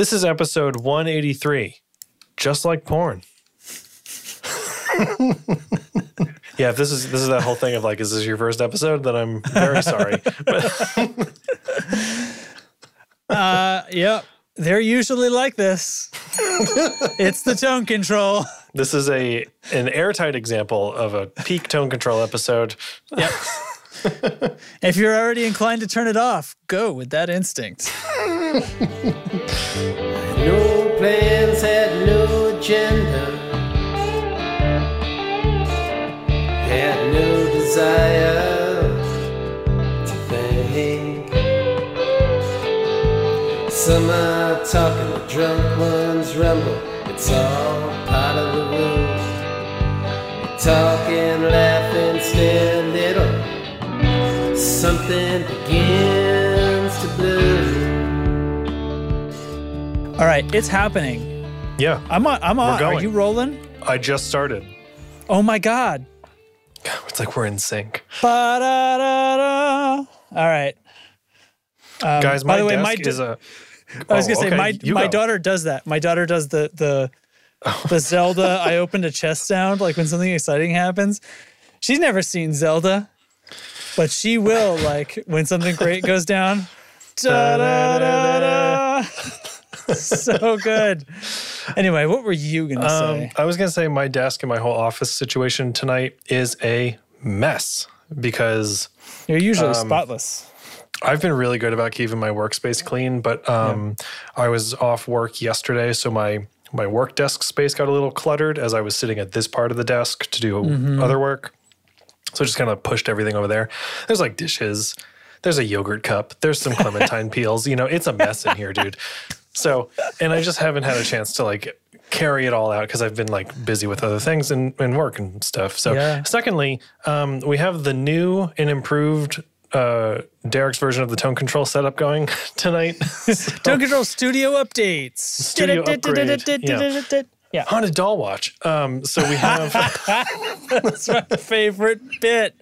This is episode 183, just like porn. Yeah, if this is that whole thing of like, is this your first episode? Then I'm very sorry. Yep. They're usually like this. It's the tone control. This is an airtight example of a peak tone control episode. Yep. If you're already inclined to turn it off, go with that instinct. No plans, had no agenda, had no desire to think. Some are talking, the drunk ones rumble. It's all part of the rules. Talking, laughing, still little. Something begins to bloom. All right, it's happening. Yeah. I'm on. We're going. Are you rolling? I just started. Oh my God. It's like we're in sync. Ba-da-da-da. All right. Guys, my desk is a... I was going to say, my daughter does that. My daughter does the Zelda, I opened a chest sound, like when something exciting happens. She's never seen Zelda. But she will, like, when something great goes down. Da, da, da, da. So good. Anyway, what were you going to say? I was going to say my desk and my whole office situation tonight is a mess because... You're usually spotless. I've been really good about keeping my workspace clean, but I was off work yesterday, so my work desk space got a little cluttered as I was sitting at this part of the desk to do other work. So just kind of pushed everything over there. There's like dishes. There's a yogurt cup. There's some clementine peels. You know, it's a mess in here, dude. So, and I just haven't had a chance to like carry it all out because I've been like busy with other things and work and stuff. So secondly, we have the new and improved Derek's version of the tone control setup going tonight. Tone control studio updates. Studio upgrade. Yeah. Yeah. On a doll watch. So we have... That's my favorite bit.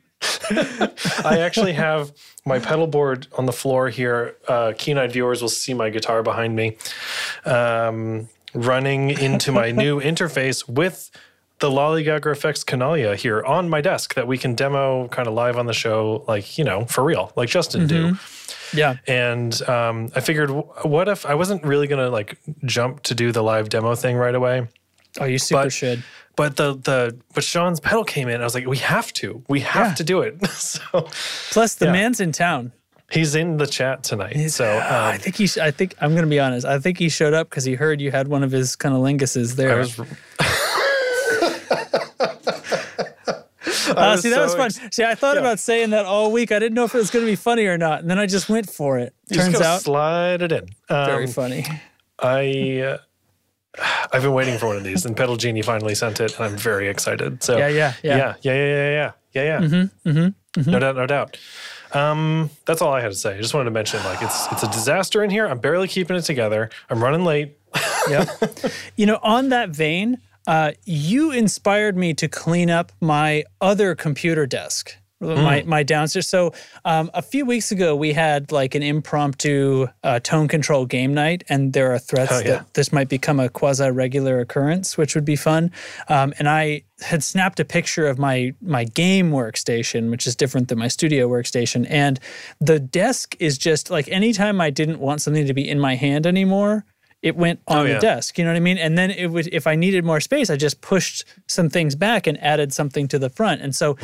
I actually have my pedal board on the floor here. Keen-eyed viewers will see my guitar behind me running into my new interface with the Lollygagger FX Canalia here on my desk that we can demo kind of live on the show, like, you know, for real, like Justin do. Yeah. And I figured, what if I wasn't really going to like jump to do the live demo thing right away? Oh, you super should. But but Sean's pedal came in. I was like, we have to do it. So plus the man's in town. He's in the chat tonight. I think he. I think I'm going to be honest. I think he showed up because he heard you had one of his cunnilinguses there. That was fun. I thought about saying that all week. I didn't know if it was going to be funny or not, and then I just went for it. Turns out, slide it in. Very funny. I've been waiting for one of these, and Pedal Genie finally sent it, and I'm very excited. So yeah. No doubt. That's all I had to say. I just wanted to mention, like, it's a disaster in here. I'm barely keeping it together. I'm running late. Yep. You know, on that vein. You inspired me to clean up my other computer desk, my downstairs. So a few weeks ago, we had like an impromptu tone control game night, and there are threats that this might become a quasi-regular occurrence, which would be fun. And I had snapped a picture of my game workstation, which is different than my studio workstation. And the desk is just like anytime I didn't want something to be in my hand anymore— It went on the desk, you know what I mean? And then it would, if I needed more space, I just pushed some things back and added something to the front. And so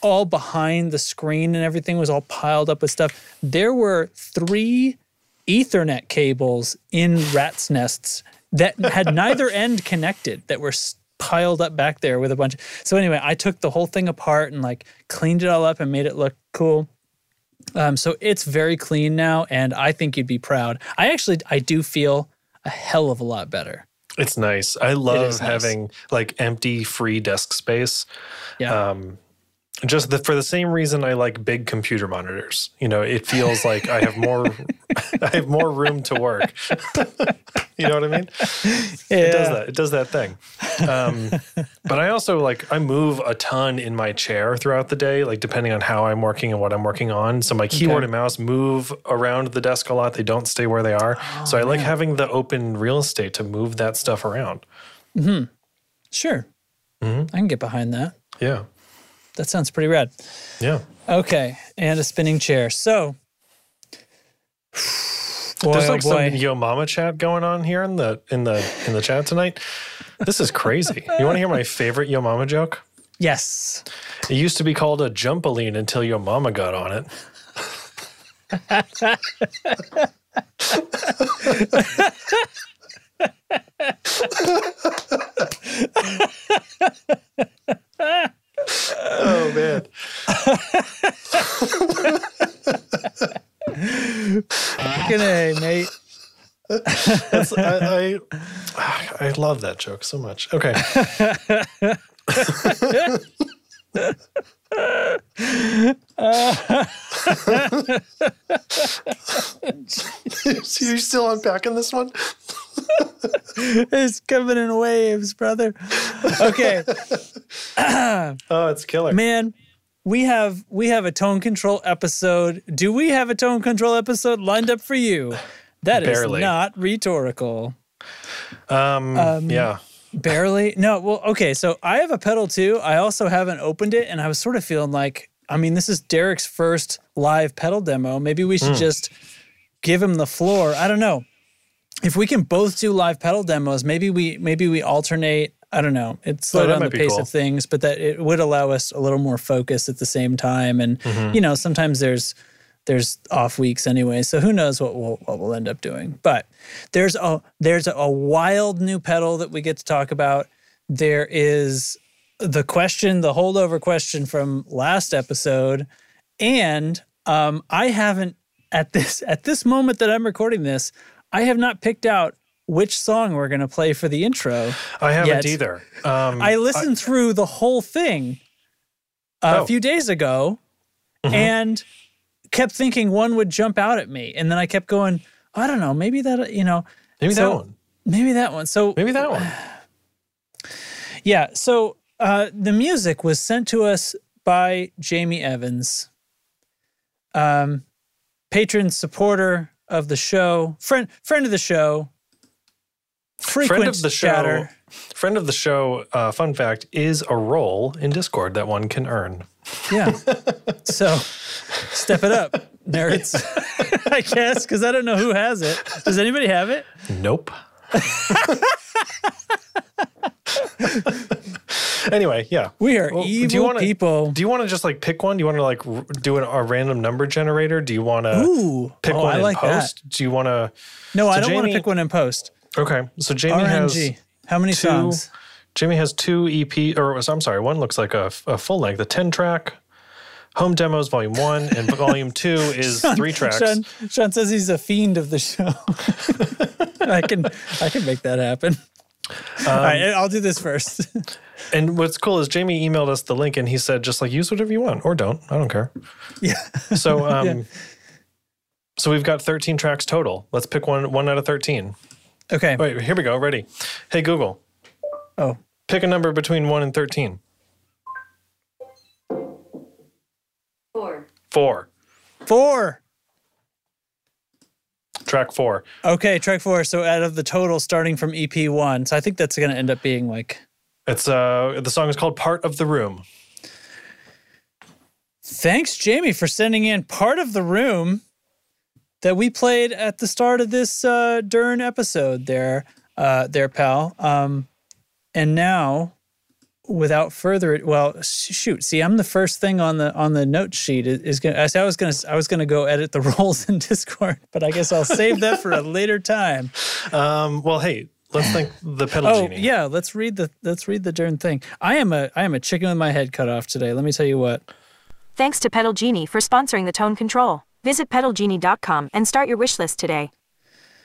all behind the screen and everything was all piled up with stuff. There were 3 Ethernet cables in rat's nests that had neither end connected that were piled up back there with a bunch. So anyway, I took the whole thing apart and like cleaned it all up and made it look cool. So it's very clean now, and I think you'd be proud. I do feel... a hell of a lot better. It's nice. I love having like empty free desk space. Yeah. Just for the same reason I like big computer monitors. You know, it feels like I have more room to work. You know what I mean? Yeah. It does that. It does that thing. But I also, like, I move a ton in my chair throughout the day, like depending on how I'm working and what I'm working on. So my keyboard and mouse move around the desk a lot. They don't stay where they are. Oh, so I like having the open real estate to move that stuff around. Mm-hmm. Sure. Mm-hmm. I can get behind that. Yeah. That sounds pretty rad. Yeah. Okay. And a spinning chair. So... boy, there's like some Yo Mama chat going on here in the chat tonight. This is crazy. You want to hear my favorite Yo Mama joke? Yes. It used to be called a jumpoline until Yo Mama got on it. Oh man. G'day, mate. I love that joke so much. Okay. You're still unpacking this one? It's coming in waves, brother. Okay. Oh, it's killer. Man. We have a tone control episode. Do we have a tone control episode lined up for you? That barely. Is not rhetorical. Yeah. Barely? No, well, okay, so I have a pedal too. I also haven't opened it, and I was sort of feeling like, I mean, this is Derek's first live pedal demo. Maybe we should just give him the floor. I don't know. If we can both do live pedal demos, maybe we alternate. I don't know. It slowed down the pace of things, but that it would allow us a little more focus at the same time. And you know, sometimes there's off weeks anyway, so who knows what we'll end up doing. But there's a wild new pedal that we get to talk about. There is the question, the holdover question from last episode, and I haven't at this moment that I'm recording this, I have not picked out which song we're going to play for the intro. I haven't either. I listened through the whole thing a few days ago and kept thinking one would jump out at me. And then I kept going, I don't know, maybe that, you know. Maybe that one. Maybe that one. So maybe that one. Yeah, so the music was sent to us by Jamie Evans, patron supporter of the show, friend of the show, frequent friend of the chatter. Friend of the show, fun fact, is a role in Discord that one can earn. Yeah. So step it up, nerds. I guess, because I don't know who has it. Does anybody have it? Nope. Anyway, yeah. We are evil people. Do you want to just like pick one? Do you want to like do a random number generator? Do you want to pick one in post? That. Do you want to... No, I don't want to pick one in post. Okay, so Jamie RNG. Has how many songs? Jamie has two EP, or I'm sorry, one looks like a full length, a 10-track, Home Demos Volume 1, and Volume 2 is Sean, 3 tracks. Sean says he's a fiend of the show. I can make that happen. All right, I'll do this first. And what's cool is Jamie emailed us the link, and he said just like use whatever you want or don't. I don't care. Yeah. So so we've got 13 tracks total. Let's pick one out of 13. Okay. Wait, here we go. Ready. Hey, Google. Oh. Pick a number between 1 and 13. 4. Track 4. Okay, track 4. So out of the total starting from EP 1. So I think that's going to end up being like... It's the song is called Part of the Room. Thanks, Jamie, for sending in Part of the Room. That we played at the start of this Dern episode there, pal. And now, without further, well, shoot. See, I'm the first thing on the note sheet is gonna. I was gonna go edit the roles in Discord, but I guess I'll save that for a later time. Well, hey, let's thank the pedal genie. Oh yeah, let's read the Dern thing. I am a chicken with my head cut off today. Let me tell you what. Thanks to Pedal Genie for sponsoring the Tone Control. Visit pedalgenie.com and start your wish list today.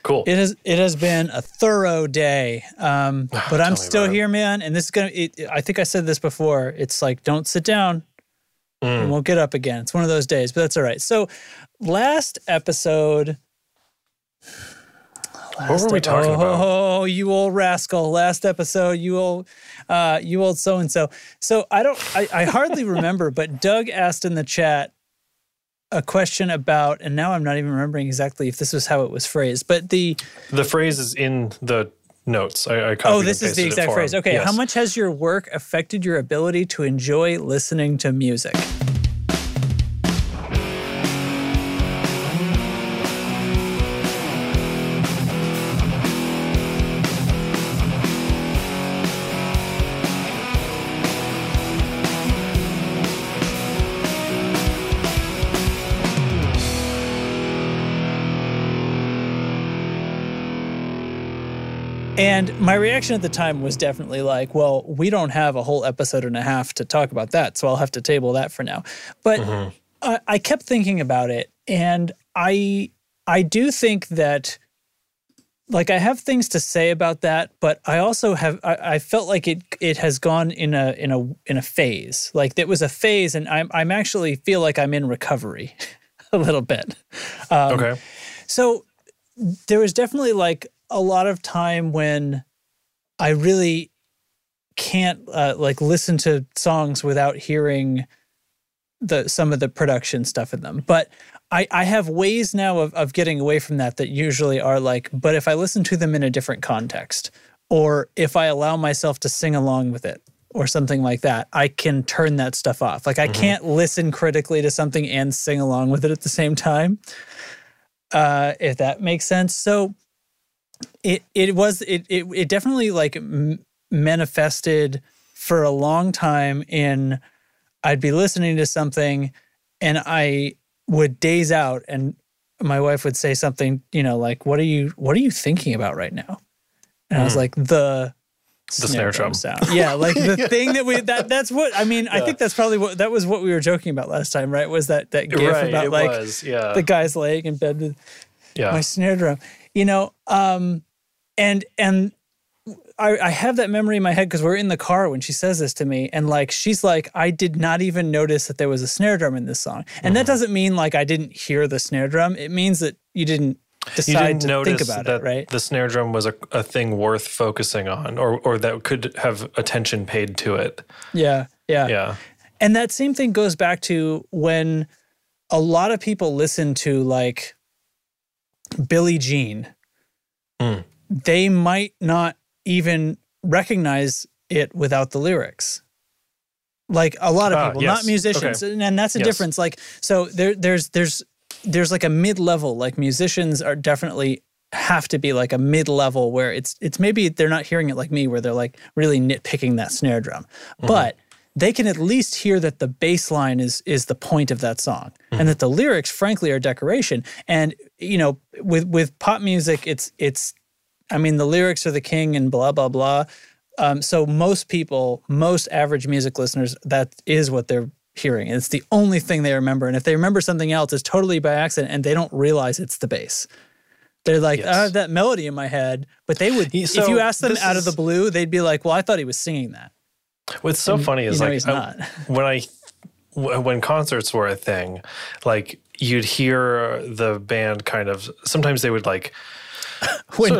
Cool. It has been a thorough day, but I'm still here, man. And this is I think I said this before. It's like don't sit down, and won't get up again. It's one of those days, but that's all right. So, last episode, What were we talking about? Oh, you old rascal! Last episode, you old so and so. So I hardly remember, but Doug asked in the chat a question about, and now I'm not even remembering exactly if this was how it was phrased, but the phrase is in the notes. I copied and pasted it for him. Oh, this is the exact phrase. Okay, yes. How much has your work affected your ability to enjoy listening to music? And my reaction at the time was definitely like, well, we don't have a whole episode and a half to talk about that, so I'll have to table that for now. But I kept thinking about it, and I do think that, like, I have things to say about that, but I also have, I felt like it has gone in a phase. Like, it was a phase, and I'm actually feel like I'm in recovery a little bit. Okay. So there was definitely, like, a lot of time when I really can't like listen to songs without hearing some of the production stuff in them. But I have ways now of getting away from that usually are like, but if I listen to them in a different context, or if I allow myself to sing along with it or something like that, I can turn that stuff off. Like, I can't listen critically to something and sing along with it at the same time, if that makes sense. So It definitely, like, manifested for a long time in I'd be listening to something and I would daze out, and my wife would say something, you know, like, what are you thinking about right now? And I was like, the snare drum sound. Yeah, like the thing that that's what I mean. Yeah. I think that's probably what we were joking about last time, right? Was that gif about, like, the guy's laying in bed with my snare drum. You know, and I have that memory in my head because we're in the car when she says this to me, and, like, she's like, I did not even notice that there was a snare drum in this song. And that doesn't mean, like, I didn't hear the snare drum. It means that you didn't decide to think about it, right? The snare drum was a thing worth focusing on, or that could have attention paid to it. Yeah. And that same thing goes back to when a lot of people listen to, like, Billie Jean, they might not even recognize it without the lyrics. Like, a lot of people, not musicians, and that's a difference. Like, so there's like a mid-level. Like, musicians are definitely have to be like a mid-level where it's maybe they're not hearing it like me, where they're, like, really nitpicking that snare drum, but they can at least hear that the bass line is the point of that song, and that the lyrics, frankly, are decoration. And, you know, with pop music, it's I mean, the lyrics are the king and blah, blah, blah. So most people, most average music listeners, that is what they're hearing. It's the only thing they remember. And if they remember something else, it's totally by accident, and they don't realize it's the bass. They're like, I have that melody in my head. But they would, so if you asked them out of the blue, they'd be like, well, I thought he was singing that. What's so funny is, like, when concerts were a thing, like, you'd hear the band kind of, sometimes they would, like, were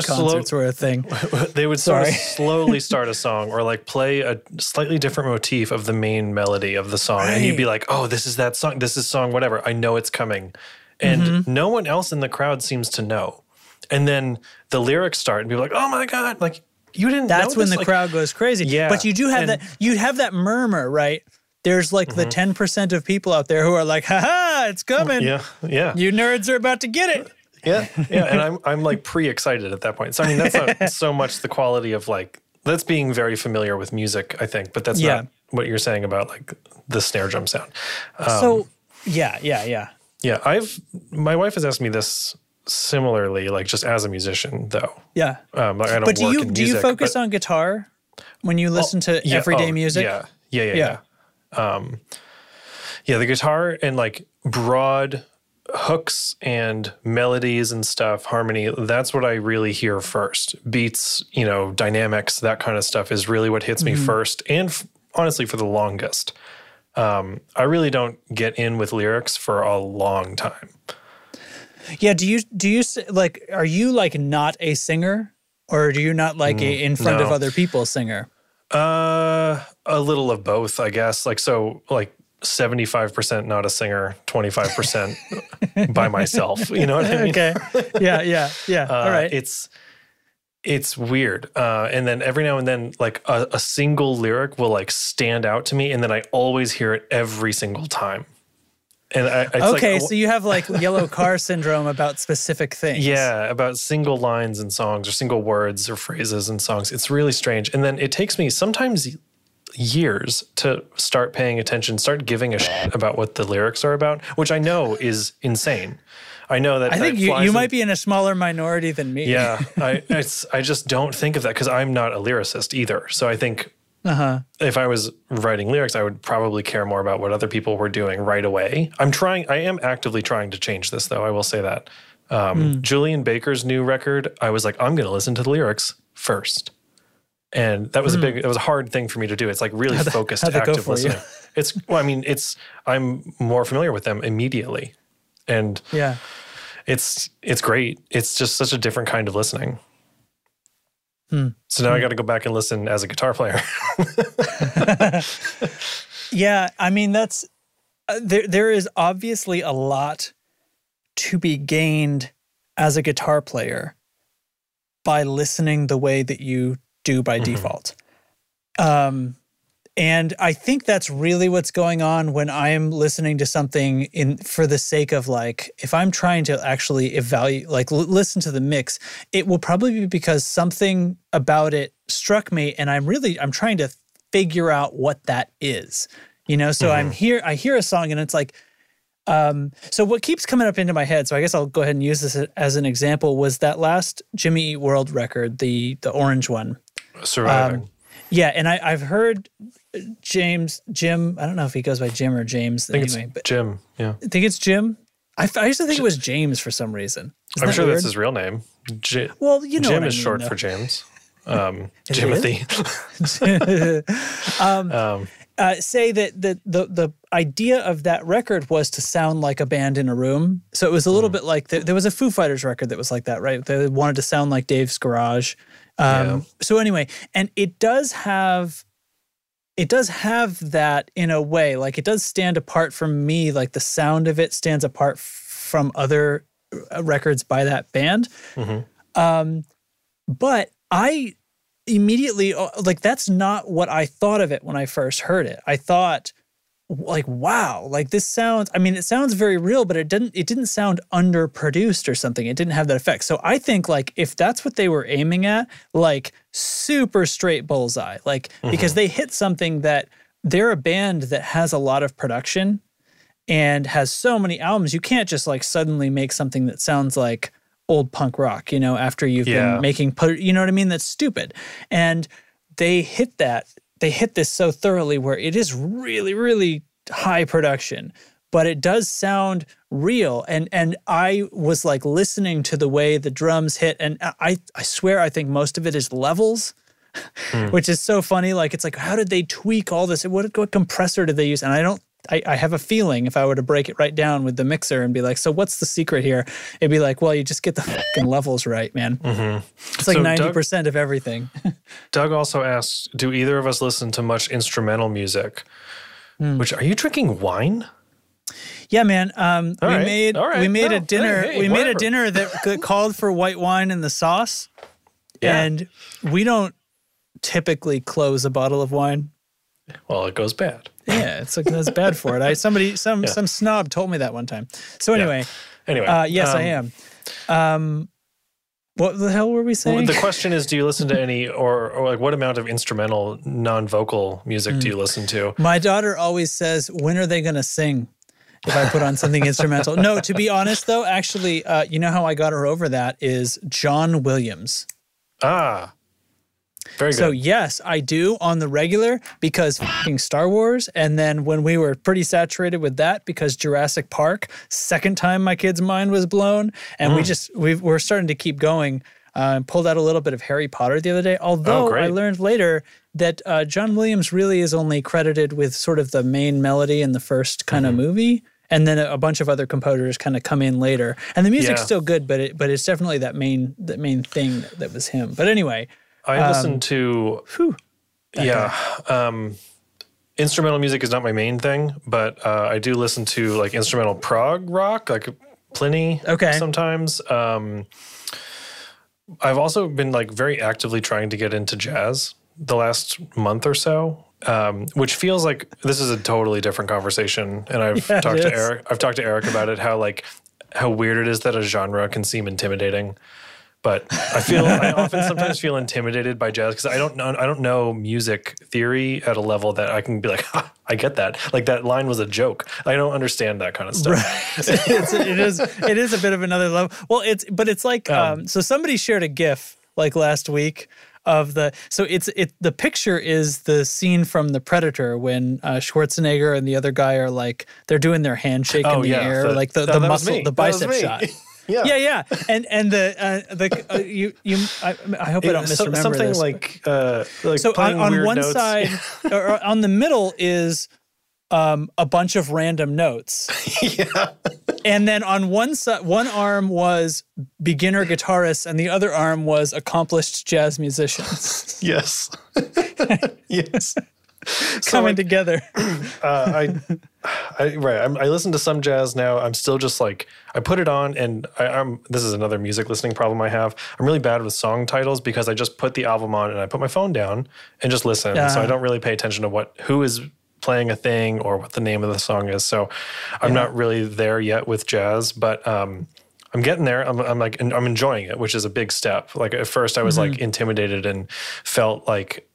a thing, they would sort of slowly start a song, or, like, play a slightly different motif of the main melody of the song, and you'd be like, oh, this is that song, whatever, I know it's coming, and no one else in the crowd seems to know, and then the lyrics start, and people are like, oh my god, like, you didn't. That's when the crowd goes crazy. Yeah, but you do have that. You have that murmur, right? There's, like, the 10% of people out there who are like, "Ha ha, it's coming!" Yeah. You nerds are about to get it. Yeah. And I'm like pre-excited at that point. So I mean, that's not so much the quality of, like, that's being very familiar with music, I think, but that's not what you're saying about, like, the snare drum sound. Yeah, my wife has asked me this. Similarly, like, just as a musician, though. Yeah. But do you focus on guitar when you listen to everyday music? Yeah. The guitar and, like, broad hooks and melodies and stuff, harmony, that's what I really hear first. Beats, you know, dynamics, that kind of stuff is really what hits me first, and honestly for the longest. I really don't get in with lyrics for a long time. Yeah. Do you like, are you like not a singer, or do you not like a in front of other people singer? A little of both, I guess. Like, so like 75% not a singer, 25% by myself. You know what I mean? Okay. Yeah. Yeah. Yeah. All right. It's weird. And then every now and then, like a single lyric will like stand out to me, and then I always hear it every single time. And okay, like, so you have like yellow car syndrome about specific things. Yeah, about single lines in songs, or single words or phrases in songs. It's really strange. And then it takes me sometimes years to start paying attention, start giving a shit about what the lyrics are about, which I know is insane. I know that. I think you might be in a smaller minority than me. Yeah, I just don't think of that, because I'm not a lyricist either. So I think if I was writing lyrics, I would probably care more about what other people were doing right away. I am actively trying to change this, though. I will say that. Julian Baker's new record, I was like, I'm going to listen to the lyrics first. And that was that was a hard thing for me to do. It's like really focused, active listening. Well, I mean, I'm more familiar with them immediately. And yeah, it's great. It's just such a different kind of listening. So now I got to go back and listen as a guitar player. Yeah, I mean, that's there is obviously a lot to be gained as a guitar player by listening the way that you do by default. And I think that's really what's going on when I'm listening to something for the sake of, like, if I'm trying to actually evaluate, like listen to the mix, it will probably be because something about it struck me, and I'm trying to figure out what that is, you know? So I hear a song and it's like, so what keeps coming up into my head, so I guess I'll go ahead and use this as an example, was that last Jimmy Eat World record, the orange one. Surviving. Yeah, and I've heard Jim, I don't know if he goes by Jim or James. I think it's Jim, yeah. I think it's Jim. I used to think it was James for some reason. I'm sure that's his real name. Well, you know Jim is short for James. Jimothy. Say that the idea of that record was to sound like a band in a room. So it was a little bit like, there was a Foo Fighters record that was like that, right? They wanted to sound like Dave's Garage. So anyway, and it does have that in a way, like it does stand apart from me, like the sound of it stands apart from other records by that band. But I immediately, like, that's not what I thought of it when I first heard it. I thought, like, wow, like this sounds, I mean, it sounds very real, but it didn't sound underproduced or something. It didn't have that effect. So I think, like, if that's what they were aiming at, like super straight bullseye, like because they hit something that they're a band that has a lot of production and has so many albums. You can't just like suddenly make something that sounds like old punk rock, you know, after you've been making, you know what I mean? That's stupid. And they hit that. They hit this so thoroughly where it is really, really high production, but it does sound real. And I was like listening to the way the drums hit, and I swear I think most of it is levels, which is so funny. Like, it's like, how did they tweak all this? What compressor did they use? And I have a feeling if I were to break it right down with the mixer and be like, so what's the secret here? It'd be like, well, you just get the fucking levels right, man. It's like so 90% of everything. Doug also asks, do either of us listen to much instrumental music? Which, are you drinking wine? Yeah, man. We made a dinner. Made a dinner that called for white wine in the sauce. Yeah. And we don't typically close a bottle of wine. Well, it goes bad. Yeah, it's like, that's bad for it. Some snob told me that one time. So anyway, yes, I am. What the hell were we saying? Well, the question is, do you listen to any, or like, what amount of instrumental, non-vocal music do you listen to? My daughter always says, "When are they going to sing?" If I put on something instrumental. No, to be honest, though, actually, you know how I got her over that is John Williams. Ah. Very good. So yes, I do on the regular, because fucking Star Wars, and then when we were pretty saturated with that, because Jurassic Park, second time my kid's mind was blown, and we're starting to keep going. Pulled out a little bit of Harry Potter the other day, although I learned later that John Williams really is only credited with sort of the main melody in the first kind of movie. and then a bunch of other composers kind of come in later. And the music's still good, but it's definitely that main thing that was him. But anyway, I listened to instrumental music is not my main thing, but I do listen to like instrumental prog rock, like Plini sometimes. I've also been like very actively trying to get into jazz the last month or so, which feels like this is a totally different conversation. And I've talked to Eric about it, how weird it is that a genre can seem intimidating. But I sometimes feel intimidated by jazz because I don't know music theory at a level that I can be like, ha, I get that. Like that line was a joke. I don't understand that kind of stuff. Right. it is a bit of another level. Well, it's like so somebody shared a GIF like last week of the picture is the scene from the Predator when Schwarzenegger and the other guy are like they're doing their handshake in the air, the bicep shot. Yeah. I hope I don't misremember something this. So on one notes. Side, or on the middle is a bunch of random notes. Yeah. And then on one side, one arm was beginner guitarists, and the other arm was accomplished jazz musicians. Yes. Yes. Coming together. I listen to some jazz now. I'm still just like I put it on, and this is another music listening problem I have. I'm really bad with song titles because I just put the album on and I put my phone down and just listen. So I don't really pay attention to who is playing a thing or what the name of the song is. So I'm not really there yet with jazz, but I'm getting there. I'm enjoying it, which is a big step. Like at first I was like intimidated and felt like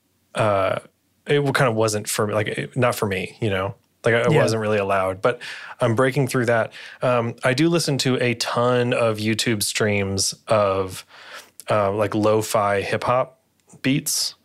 it kind of wasn't for me, like not for me, you know. Like I wasn't really allowed, but I'm breaking through that. I do listen to a ton of YouTube streams of like lo-fi hip hop beats,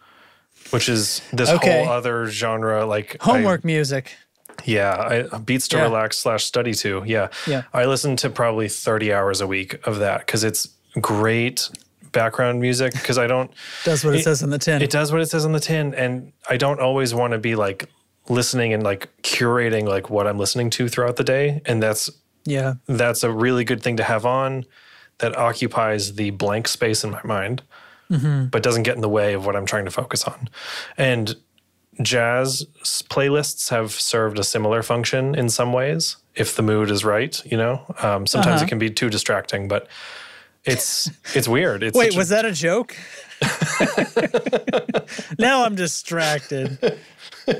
which is this whole other genre, like homework music. Yeah, beats to relax / study to. Yeah. I listen to probably 30 hours a week of that because it's great background music because I don't. Does what it says on the tin. It does what it says on the tin, and I don't always want to be like listening and like curating like what I'm listening to throughout the day. And that's a really good thing to have on that occupies the blank space in my mind, but doesn't get in the way of what I'm trying to focus on. And jazz playlists have served a similar function in some ways, if the mood is right, you know. Sometimes it can be too distracting, but it's weird. It's Wait, was that a joke? Now I'm distracted. So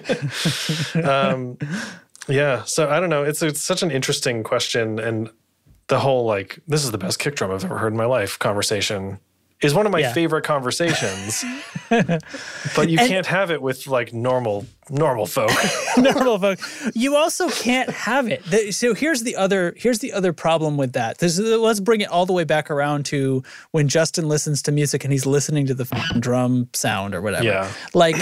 I don't know. It's such an interesting question, and the whole like this is the best kick drum I've ever heard in my life conversation is one of my favorite conversations. But you can't have it with like normal folk. Normal folk. You also can't have it. So here's the other problem with that. Let's bring it all the way back around to when Justin listens to music and he's listening to the drum sound or whatever. Yeah. Like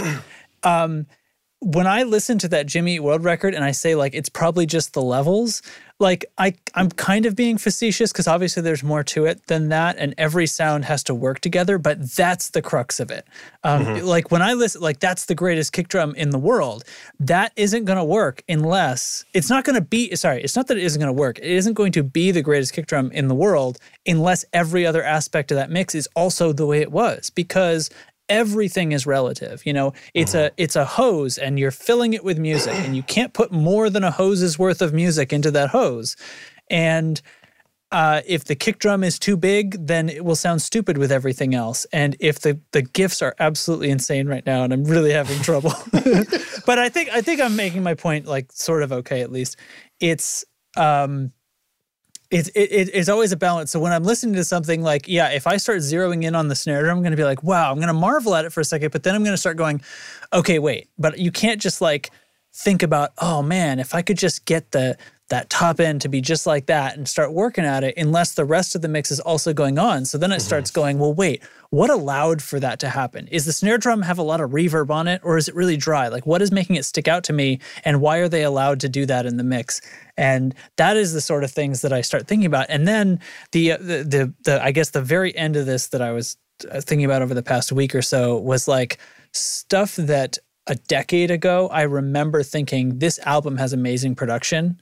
when I listen to that Jimmy Eat World record and I say like it's probably just the levels, like I'm kind of being facetious because obviously there's more to it than that, and every sound has to work together, but that's the crux of it. Like when I listen, like that's the greatest kick drum in the world. That isn't going to work unless it's not going to be, sorry, it's not that it isn't going to work. It isn't going to be the greatest kick drum in the world unless every other aspect of that mix is also the way it was, because everything is relative, you know. It's a hose, and you're filling it with music, and you can't put more than a hose's worth of music into that hose. And if the kick drum is too big, then it will sound stupid with everything else. And if the GIFs are absolutely insane right now, and I'm really having trouble, but I think I'm making my point like sort of okay at least. It's always a balance. So when I'm listening to something like, if I start zeroing in on the snare drum, I'm going to be like, wow, I'm going to marvel at it for a second, but then I'm going to start going, okay, wait. But you can't just like think about, oh man, if I could just get that top end to be just like that and start working at it, unless the rest of the mix is also going on. So then it starts going, well, wait, what allowed for that to happen? Is the snare drum have a lot of reverb on it, or is it really dry? Like what is making it stick out to me, and why are they allowed to do that in the mix? And that is the sort of things that I start thinking about. And then the I guess the very end of this that I was thinking about over the past week or so was like stuff that a decade ago I remember thinking this album has amazing production,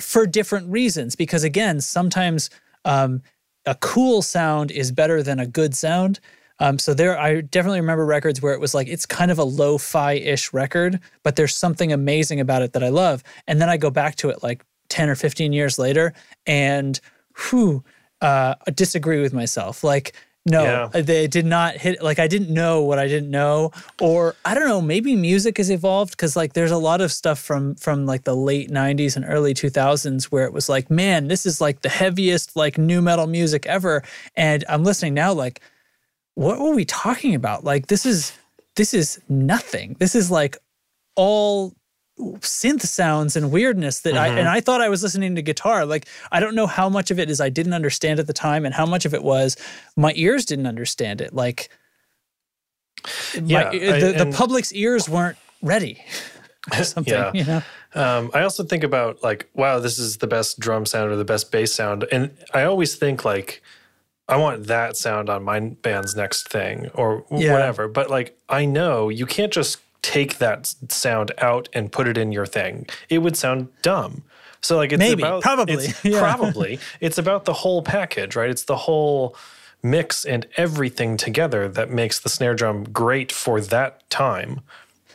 for different reasons. Because again, sometimes a cool sound is better than a good sound. So there, I definitely remember records where it was like, it's kind of a lo-fi-ish record, but there's something amazing about it that I love. And then I go back to it like 10 or 15 years later and I disagree with myself. Like, no, they did not hit, like I didn't know what I didn't know. Or I don't know, maybe music has evolved because like there's a lot of stuff from like the late 90s and early 2000s where it was like, man, this is like the heaviest like nu metal music ever. And I'm listening now like, what were we talking about? Like this is nothing. This is like all synth sounds and weirdness that I thought I was listening to guitar. Like, I don't know how much of it is I didn't understand at the time and how much of it was my ears didn't understand it. Like, the public's ears weren't ready or something, you know? I also think about like, wow, this is the best drum sound or the best bass sound. And I always think like, I want that sound on my band's next thing or whatever. But like, I know you can't just take that sound out and put it in your thing. It would sound dumb. So like it's it's about the whole package, right? It's the whole mix and everything together that makes the snare drum great for that time.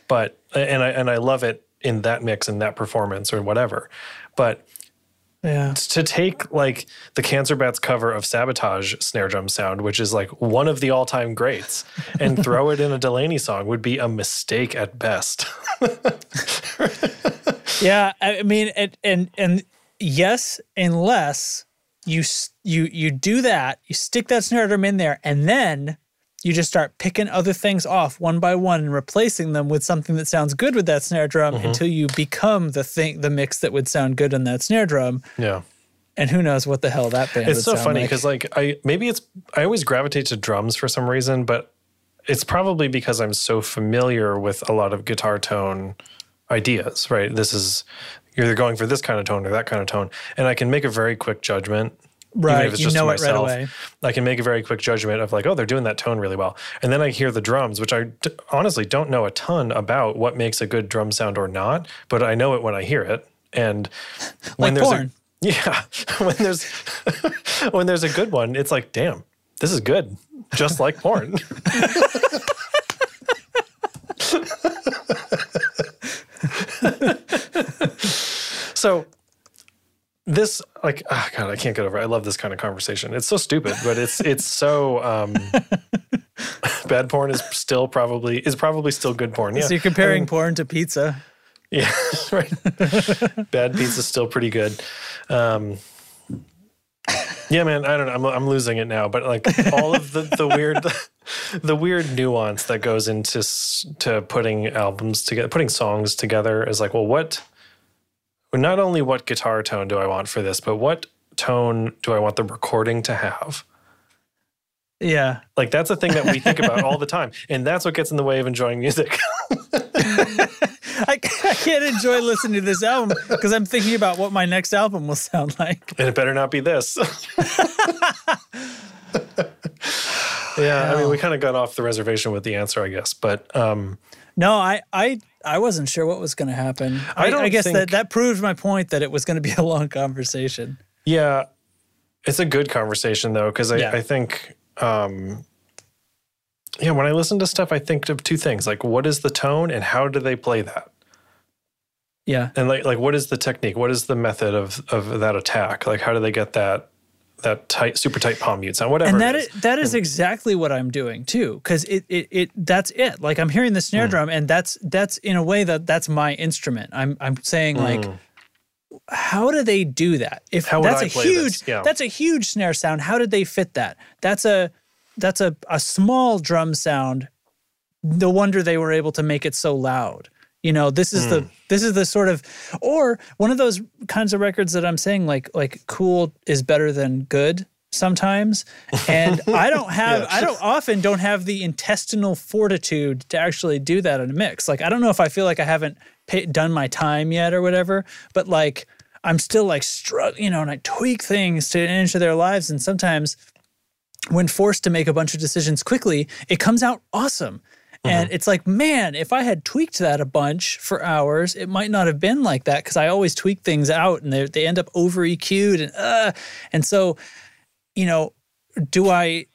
But and I love it in that mix and that performance or whatever. But to take like the Cancer Bats cover of Sabotage snare drum sound, which is like one of the all-time greats, and throw it in a Delaney song would be a mistake at best. I mean, and yes, unless you do that, you stick that snare drum in there, and then you just start picking other things off one by one and replacing them with something that sounds good with that snare drum until you become the mix that would sound good on that snare drum. Yeah. And who knows what the hell that band would sound like. It's so funny because like I always gravitate to drums for some reason, but it's probably because I'm so familiar with a lot of guitar tone ideas, right? This is, you're either going for this kind of tone or that kind of tone. And I can make a very quick judgment. Right, even if it's just to myself, right away. I can make a very quick judgment of like, oh, they're doing that tone really well. And then I hear the drums, which I honestly don't know a ton about what makes a good drum sound or not, but I know it when I hear it. And when like there's porn. When there's a good one, it's like, damn, this is good, just like porn. So this, like, oh God, I can't get over it. I love this kind of conversation. It's so stupid, but it's so, bad porn is probably still good porn. So you're comparing porn to pizza. Yeah, right. Bad pizza's still pretty good. Yeah, man, I don't know. I'm losing it now, but like all of the weird nuance that goes into putting albums together, putting songs together is like, well, not only what guitar tone do I want for this, but what tone do I want the recording to have? Yeah. Like that's a thing that we think about all the time. And that's what gets in the way of enjoying music. I can't enjoy listening to this album because I'm thinking about what my next album will sound like. And it better not be this. I mean, we kind of got off the reservation with the answer, I guess. But no, I wasn't sure what was going to happen. I guess that proves my point that it was going to be a long conversation. Yeah. It's a good conversation, though, because I think, when I listen to stuff, I think of two things. Like, what is the tone and how do they play that? Yeah. And, like what is the technique? What is the method of that attack? Like, how do they get that tight, super tight palm mute sound, whatever. And that is exactly what I'm doing too, because that's it. Like I'm hearing the snare drum, and that's in a way that's my instrument. I'm saying like, how do they do that? If that's a huge snare sound. How did they fit that? That's a small drum sound. No wonder they were able to make it so loud. You know, this is the sort of, or one of those kinds of records that I'm saying like cool is better than good sometimes. And I don't often have the intestinal fortitude to actually do that in a mix. Like, I don't know if I feel like I haven't done my time yet or whatever, but like, I'm still like struggling, you know, and I tweak things to an inch of their lives. And sometimes when forced to make a bunch of decisions quickly, it comes out awesome. And it's like, man, if I had tweaked that a bunch for hours, it might not have been like that, because I always tweak things out and they end up over EQ'd. And so, you know, do I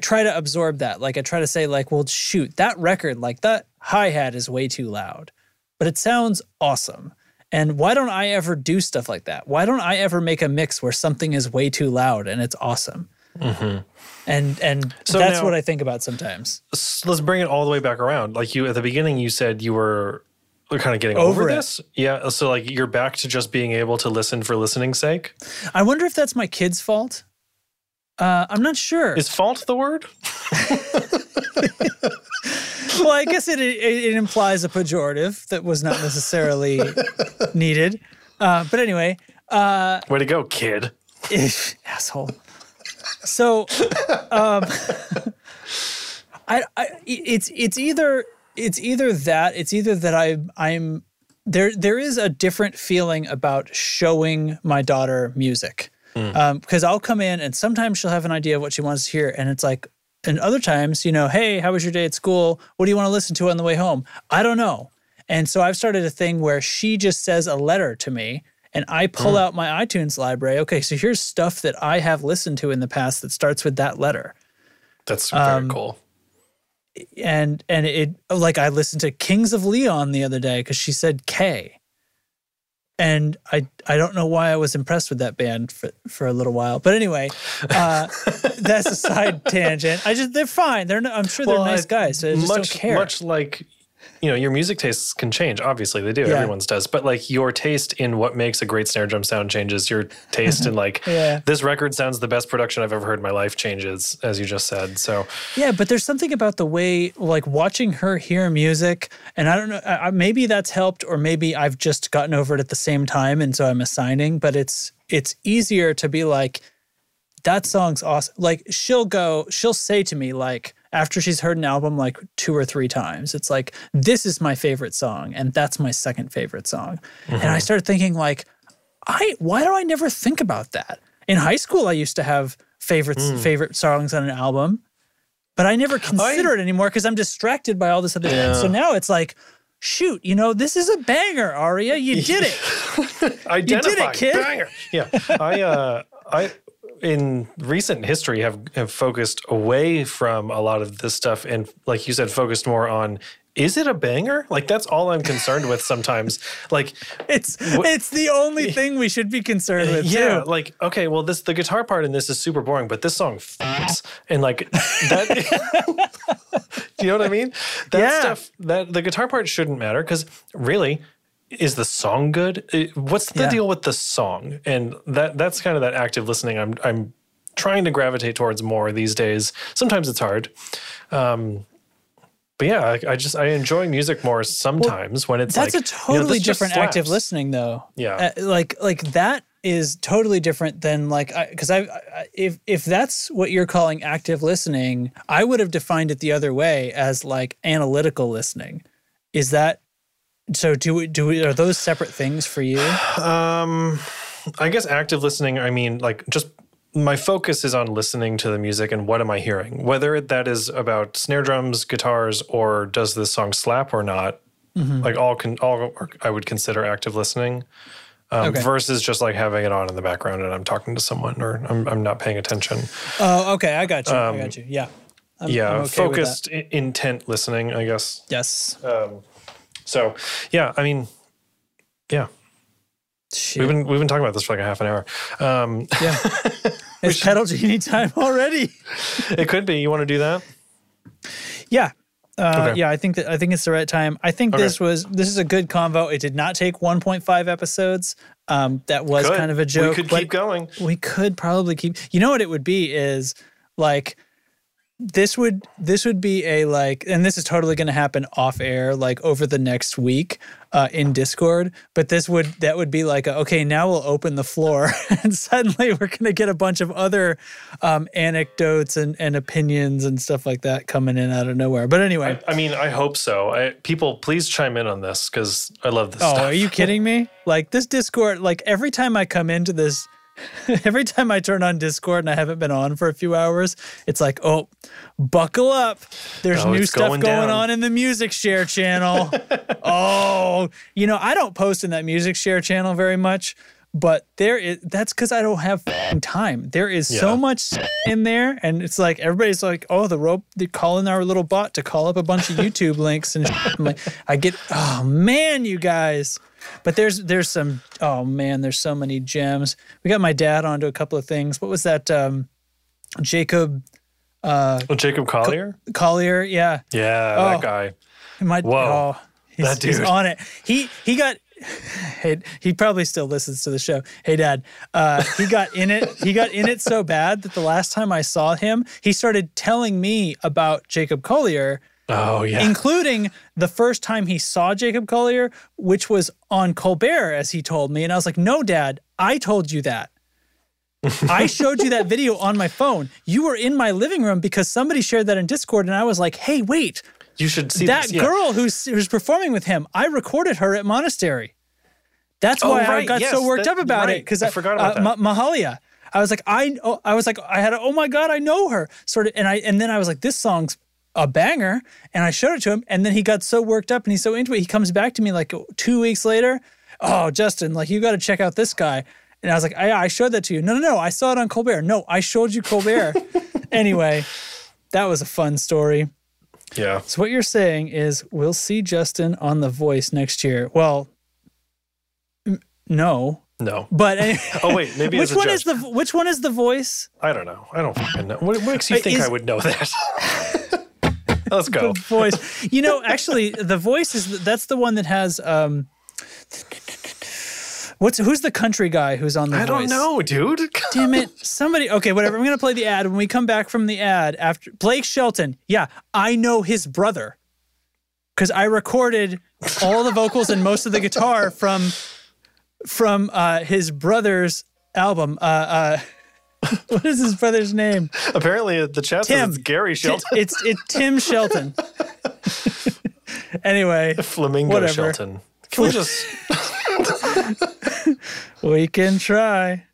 try to absorb that. Like I try to say like, well, shoot, that record, like that hi-hat is way too loud, but it sounds awesome. And why don't I ever do stuff like that? Why don't I ever make a mix where something is way too loud and it's awesome? Mm-hmm. And so that's now, what I think about sometimes. Let's bring it all the way back around. Like you, at the beginning, you said you were kind of getting over this. Yeah, so like you're back to just being able to listen for listening's sake. I wonder if that's my kid's fault. I'm not sure. Is fault the word? Well, I guess it implies a pejorative that was not necessarily needed. But anyway. Way to go, kid. Asshole. So, it's either that there is a different feeling about showing my daughter music, because I'll come in and sometimes she'll have an idea of what she wants to hear, and it's like, and other times, you know, hey, how was your day at school? What do you want to listen to on the way home? I don't know, and so I've started a thing where she just says a letter to me. And I pull out my iTunes library. Okay, so here's stuff that I have listened to in the past that starts with that letter. That's very cool. And it, like, I listened to Kings of Leon the other day because she said K. And I don't know why I was impressed with that band for a little while. But anyway, that's a side tangent. They're fine. I'm sure they're nice guys. So I just don't care. Much like... You know, your music tastes can change. Obviously, they do. Yeah. Everyone's does. But, like, your taste in what makes a great snare drum sound changes. Your taste in, like, this record sounds the best production I've ever heard in my life changes, as you just said. So, yeah, but there's something about the way, like, watching her hear music, and I don't know, maybe that's helped, or maybe I've just gotten over it at the same time, and so I'm assigning, but it's easier to be like, that song's awesome. Like, she'll say to me, like, after she's heard an album like 2 or 3 times, it's like, this is my favorite song, and that's my second favorite song. Mm-hmm. And I started thinking, like, why do I never think about that? In high school, I used to have favorite songs on an album, but I never consider it anymore because I'm distracted by all this other thing. So now it's like, shoot, you know, this is a banger, Aria. You did it. You did it, kid. Banger. Yeah, I in recent history have focused away from a lot of this stuff and, like you said, focused more on, is it a banger? Like, that's all I'm concerned with sometimes. Like, it's the only thing we should be concerned with. Yeah, too. Like, okay, well, the guitar part in this is super boring, but this song fucks, and like that. Do you know what I mean? That stuff, that the guitar part shouldn't matter, because really, is the song good? What's the deal with the song? And that's kind of that active listening I'm trying to gravitate towards more these days. Sometimes it's hard. But yeah, I enjoy music more sometimes when it's that's like, that's a totally different active listening though. Yeah. Like that is totally different than like, because if that's what you're calling active listening, I would have defined it the other way as like analytical listening. Is that, so are those separate things for you? I guess active listening, I mean, like, just my focus is on listening to the music and what am I hearing? Whether that is about snare drums, guitars, or does this song slap or not, like all I would consider active listening versus just like having it on in the background and I'm talking to someone or I'm not paying attention. Oh, okay. I got you. I got you. Yeah. I'm okay, focused intent listening, I guess. Yes. So, yeah, I mean, yeah. Shit. We've been talking about this for like a half an hour. Yeah. It's Pedal Genie time already. It could be. You want to do that? Yeah. Okay. Yeah, I think it's the right time. I think this is a good convo. It did not take 1.5 episodes. That was kind of a joke. We could keep going. We could probably keep. You know what it would be is like, This would be a like, and this is totally going to happen off air, like over the next week in Discord. But that would be like, okay, now we'll open the floor, and suddenly we're going to get a bunch of other anecdotes and opinions and stuff like that coming in out of nowhere. But anyway, I mean, I hope so. People, please chime in on this because I love this stuff. Oh, are you kidding me? Like this Discord, like every time I come into this Every time I turn on Discord and I haven't been on for a few hours, it's like, oh, buckle up. There's new stuff going on in the Music Share channel. Oh, you know, I don't post in that Music Share channel very much, but there is, that's because I don't have time. There is so much in there, and it's like everybody's like, oh, they're calling our little bot to call up a bunch of YouTube links and I'm like, I get, oh man, you guys. But there's some, oh man, there's so many gems. We got my dad onto a couple of things. What was that? Jacob Collier? Collier, yeah. Yeah, that guy. Whoa, that dude. He's on it. He got, he probably still listens to the show. Hey, Dad. He got in it. He got in it so bad that the last time I saw him, he started telling me about Jacob Collier. Oh, yeah. Including the first time he saw Jacob Collier, which was on Colbert, as he told me. And I was like, no, Dad, I told you that. I showed you that video on my phone. You were in my living room because somebody shared that in Discord. And I was like, hey, wait. You should see that girl who's performing with him. I recorded her at Monastery. That's why I got so worked up about it. Because I forgot about that. Mahalia. I was like, oh my God, I know her. Sort of, and then I was like, this song's a banger, and I showed it to him, and then he got so worked up and he's so into it, he comes back to me like 2 weeks later. Oh, Justin, like, you got to check out this guy. And I was like, I showed that to you. No, I saw it on Colbert. No, I showed you Colbert. Anyway, that was a fun story. Yeah. So what you're saying is we'll see Justin on The Voice next year. Well, no. No, but oh wait, maybe which one is The Voice? I don't know. I don't fucking know. What makes you think I would know that? Let's go. The Voice. You know, actually, The Voice that's the one that has who's the country guy who's on The Voice? I don't know, dude. Damn it. Somebody. Okay, whatever. I'm gonna play the ad when we come back from the ad after Blake Shelton. Yeah, I know his brother because I recorded all the vocals and most of the guitar from his brother's album. What is his brother's name? Apparently, the chat says Gary Shelton. It's Tim Shelton. Anyway, Flamingo whatever. Shelton. Can we just? We can try.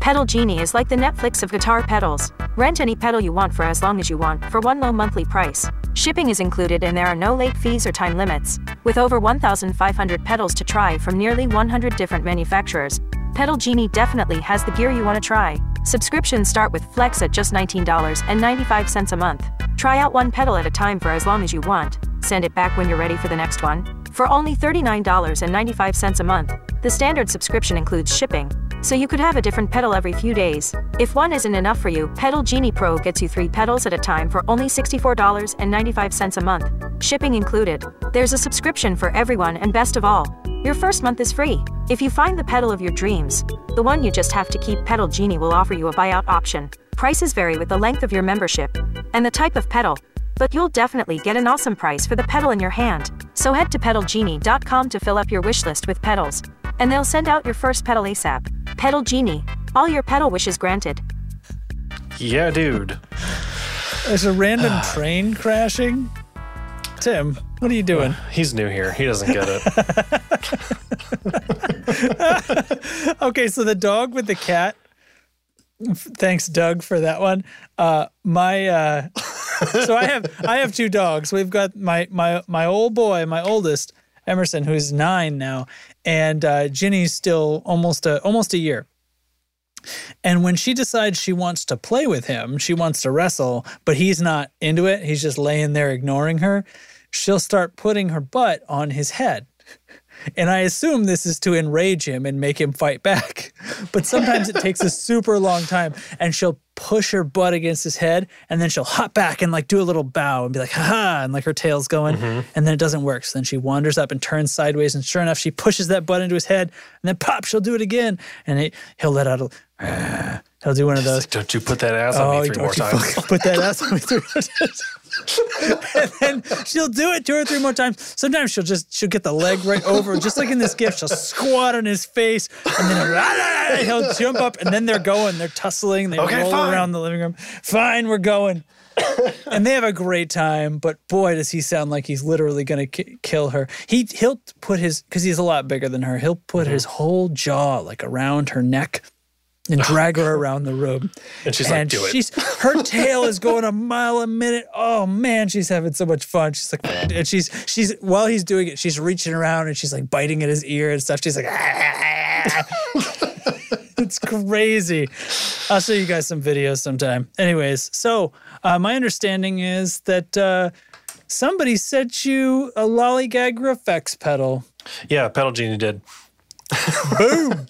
Pedal Genie is like the Netflix of guitar pedals. Rent any pedal you want for as long as you want for one low monthly price. Shipping is included and there are no late fees or time limits. With over 1,500 pedals to try from nearly 100 different manufacturers, Pedal Genie definitely has the gear you want to try. Subscriptions start with Flex at just $19.95 a month. Try out one pedal at a time for as long as you want. Send it back when you're ready for the next one. For only $39.95 a month, the standard subscription includes shipping. So you could have a different pedal every few days. If one isn't enough for you, Pedal Genie Pro gets you 3 pedals at a time for only $64.95 a month. Shipping included. There's a subscription for everyone, and best of all, your first month is free. If you find the pedal of your dreams, the one you just have to keep, Pedal Genie will offer you a buyout option. Prices vary with the length of your membership and the type of pedal, but you'll definitely get an awesome price for the pedal in your hand. So head to pedalgenie.com to fill up your wish list with pedals, and they'll send out your first pedal ASAP. Pedal Genie. All your pedal wishes granted. Yeah, dude. There's a random train crashing. Tim, what are you doing? He's new here. He doesn't get it. Okay, so the dog with the cat. Thanks, Doug, for that one. So I have 2 dogs. We've got my old boy, my oldest, Emerson, who's 9 now, and Ginny's still almost a year. And when she decides she wants to play with him, she wants to wrestle, but he's not into it. He's just laying there ignoring her. She'll start putting her butt on his head. And I assume this is to enrage him and make him fight back. But sometimes it takes a super long time, and she'll push her butt against his head, and then she'll hop back and, like, do a little bow and be like, ha-ha, and, like, her tail's going, and then it doesn't work. So then she wanders up and turns sideways, and sure enough, she pushes that butt into his head, and then pop, she'll do it again. And he'll let out a... He'll do one of those. Like, don't you put that ass on me 3 more times. Put that ass on me 3 more times. And then she'll do it 2 or 3 more times. Sometimes she'll get the leg right over, just like in this GIF. She'll squat on his face, and then he'll jump up, and then they're tussling. They roll around the living room. Fine, we're going. and they have a great time, but boy, does he sound like he's literally going to kill her. He'll put his, because he's a lot bigger than her, he'll put his whole jaw like around her neck and drag her around the room. And she's like, do it. Her tail is going a mile a minute. Oh, man, she's having so much fun. She's like, and she's while he's doing it, she's reaching around and she's like biting at his ear and stuff. She's like, it's crazy. I'll show you guys some videos sometime. Anyways, so my understanding is that somebody sent you a Lollygagger FX pedal. Yeah, Pedal Genie did. Boom.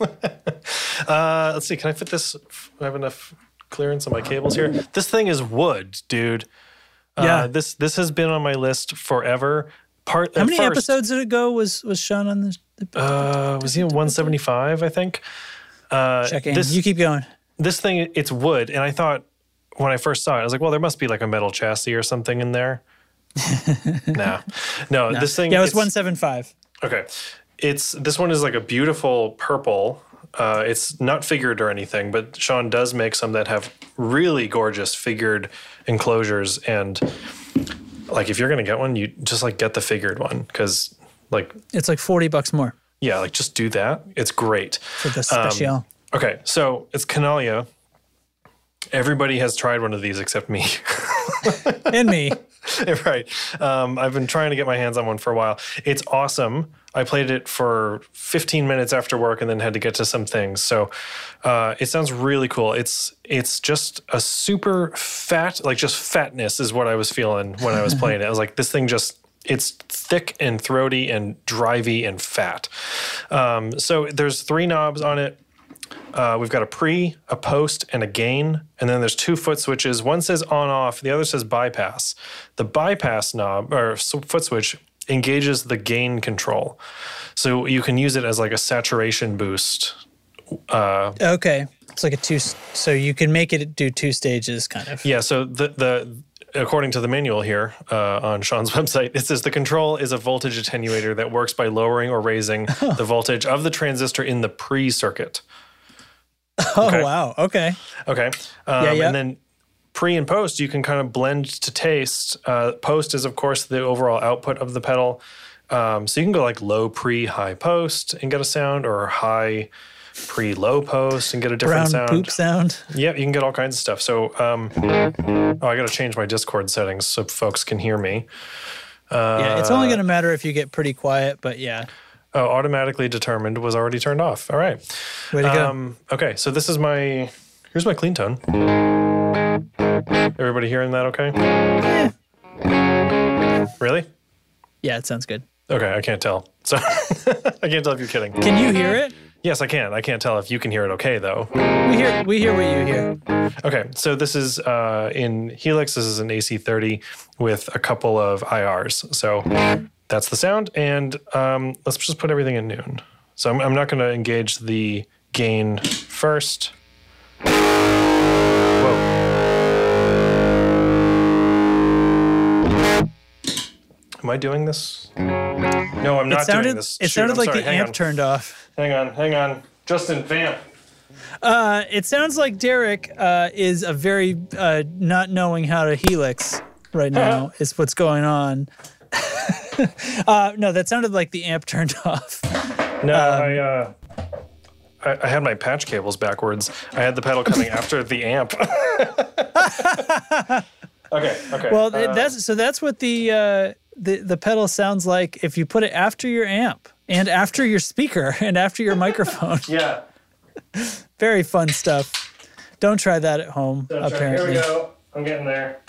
Let's see, can I fit this? I have enough clearance on my cables here. This thing is wood, dude. Yeah. This has been on my list forever. How many episodes did it go? Was Sean on this? Was he on 175, I think? Check in. You keep going. This thing, it's wood, and I thought when I first saw it, I was like, well, there must be like a metal chassis or something in there. No, this thing... Yeah, it was 175. Okay. This one is like a beautiful purple. It's not figured or anything, but Sean does make some that have really gorgeous figured enclosures. And like, if you're going to get one, you just like get the figured one because like... It's like $40 more. Yeah, like just do that. It's great. For the special. Okay, so it's Canalia. Everybody has tried one of these except me. And me. Right. I've been trying to get my hands on one for a while. It's awesome. I played it for 15 minutes after work and then had to get to some things. So it sounds really cool. It's just a super fat, like just fatness is what I was feeling when I was playing it. I was like, this thing just, it's thick and throaty and drivey and fat. So there's 3 knobs on it. We've got a pre, a post, and a gain. And then there's 2 foot switches. One says on-off. The other says bypass. The bypass knob, or foot switch, engages the gain control. So you can use it as like a saturation boost. Okay. It's like a so you can make it do 2 stages kind of. Yeah, so according to the manual here on Sean's website, it says the control is a voltage attenuator that works by lowering or raising the voltage of the transistor in the pre-circuit. Oh, okay. Wow. Okay. Okay. Yeah. And then pre and post, you can kind of blend to taste. Post is, of course, the overall output of the pedal. So you can go like low pre, high post and get a sound, or high pre, low post and get a different sound. Brown poop sound. Yeah, you can get all kinds of stuff. So, I got to change my Discord settings so folks can hear me. Yeah, it's only going to matter if you get pretty quiet, but yeah. Oh, automatically determined was already turned off. All right. Way to go. Okay, so this is here's my clean tone. Everybody hearing that okay? Yeah. Really? Yeah, it sounds good. Okay, I can't tell. So I can't tell if you're kidding. Can you hear it? Yes, I can. I can't tell if you can hear it okay, though. We hear what you hear. Okay, so this is in Helix. This is an AC30 with a couple of IRs. So... That's the sound, and let's just put everything in noon. So I'm not going to engage the gain first. Whoa. Am I doing this? No, I'm not doing this. It sounded like the amp turned off. Hang on. Justin, vamp. It sounds like Derek is a very not knowing how to helix right now is what's going on. No, that sounded like the amp turned off. No, I had my patch cables backwards. I had the pedal coming after the amp. Okay. Well, that's what the pedal sounds like if you put it after your amp and after your speaker and after your microphone. Yeah. Very fun stuff. Don't try that at home. Apparently. Here we go. I'm getting there.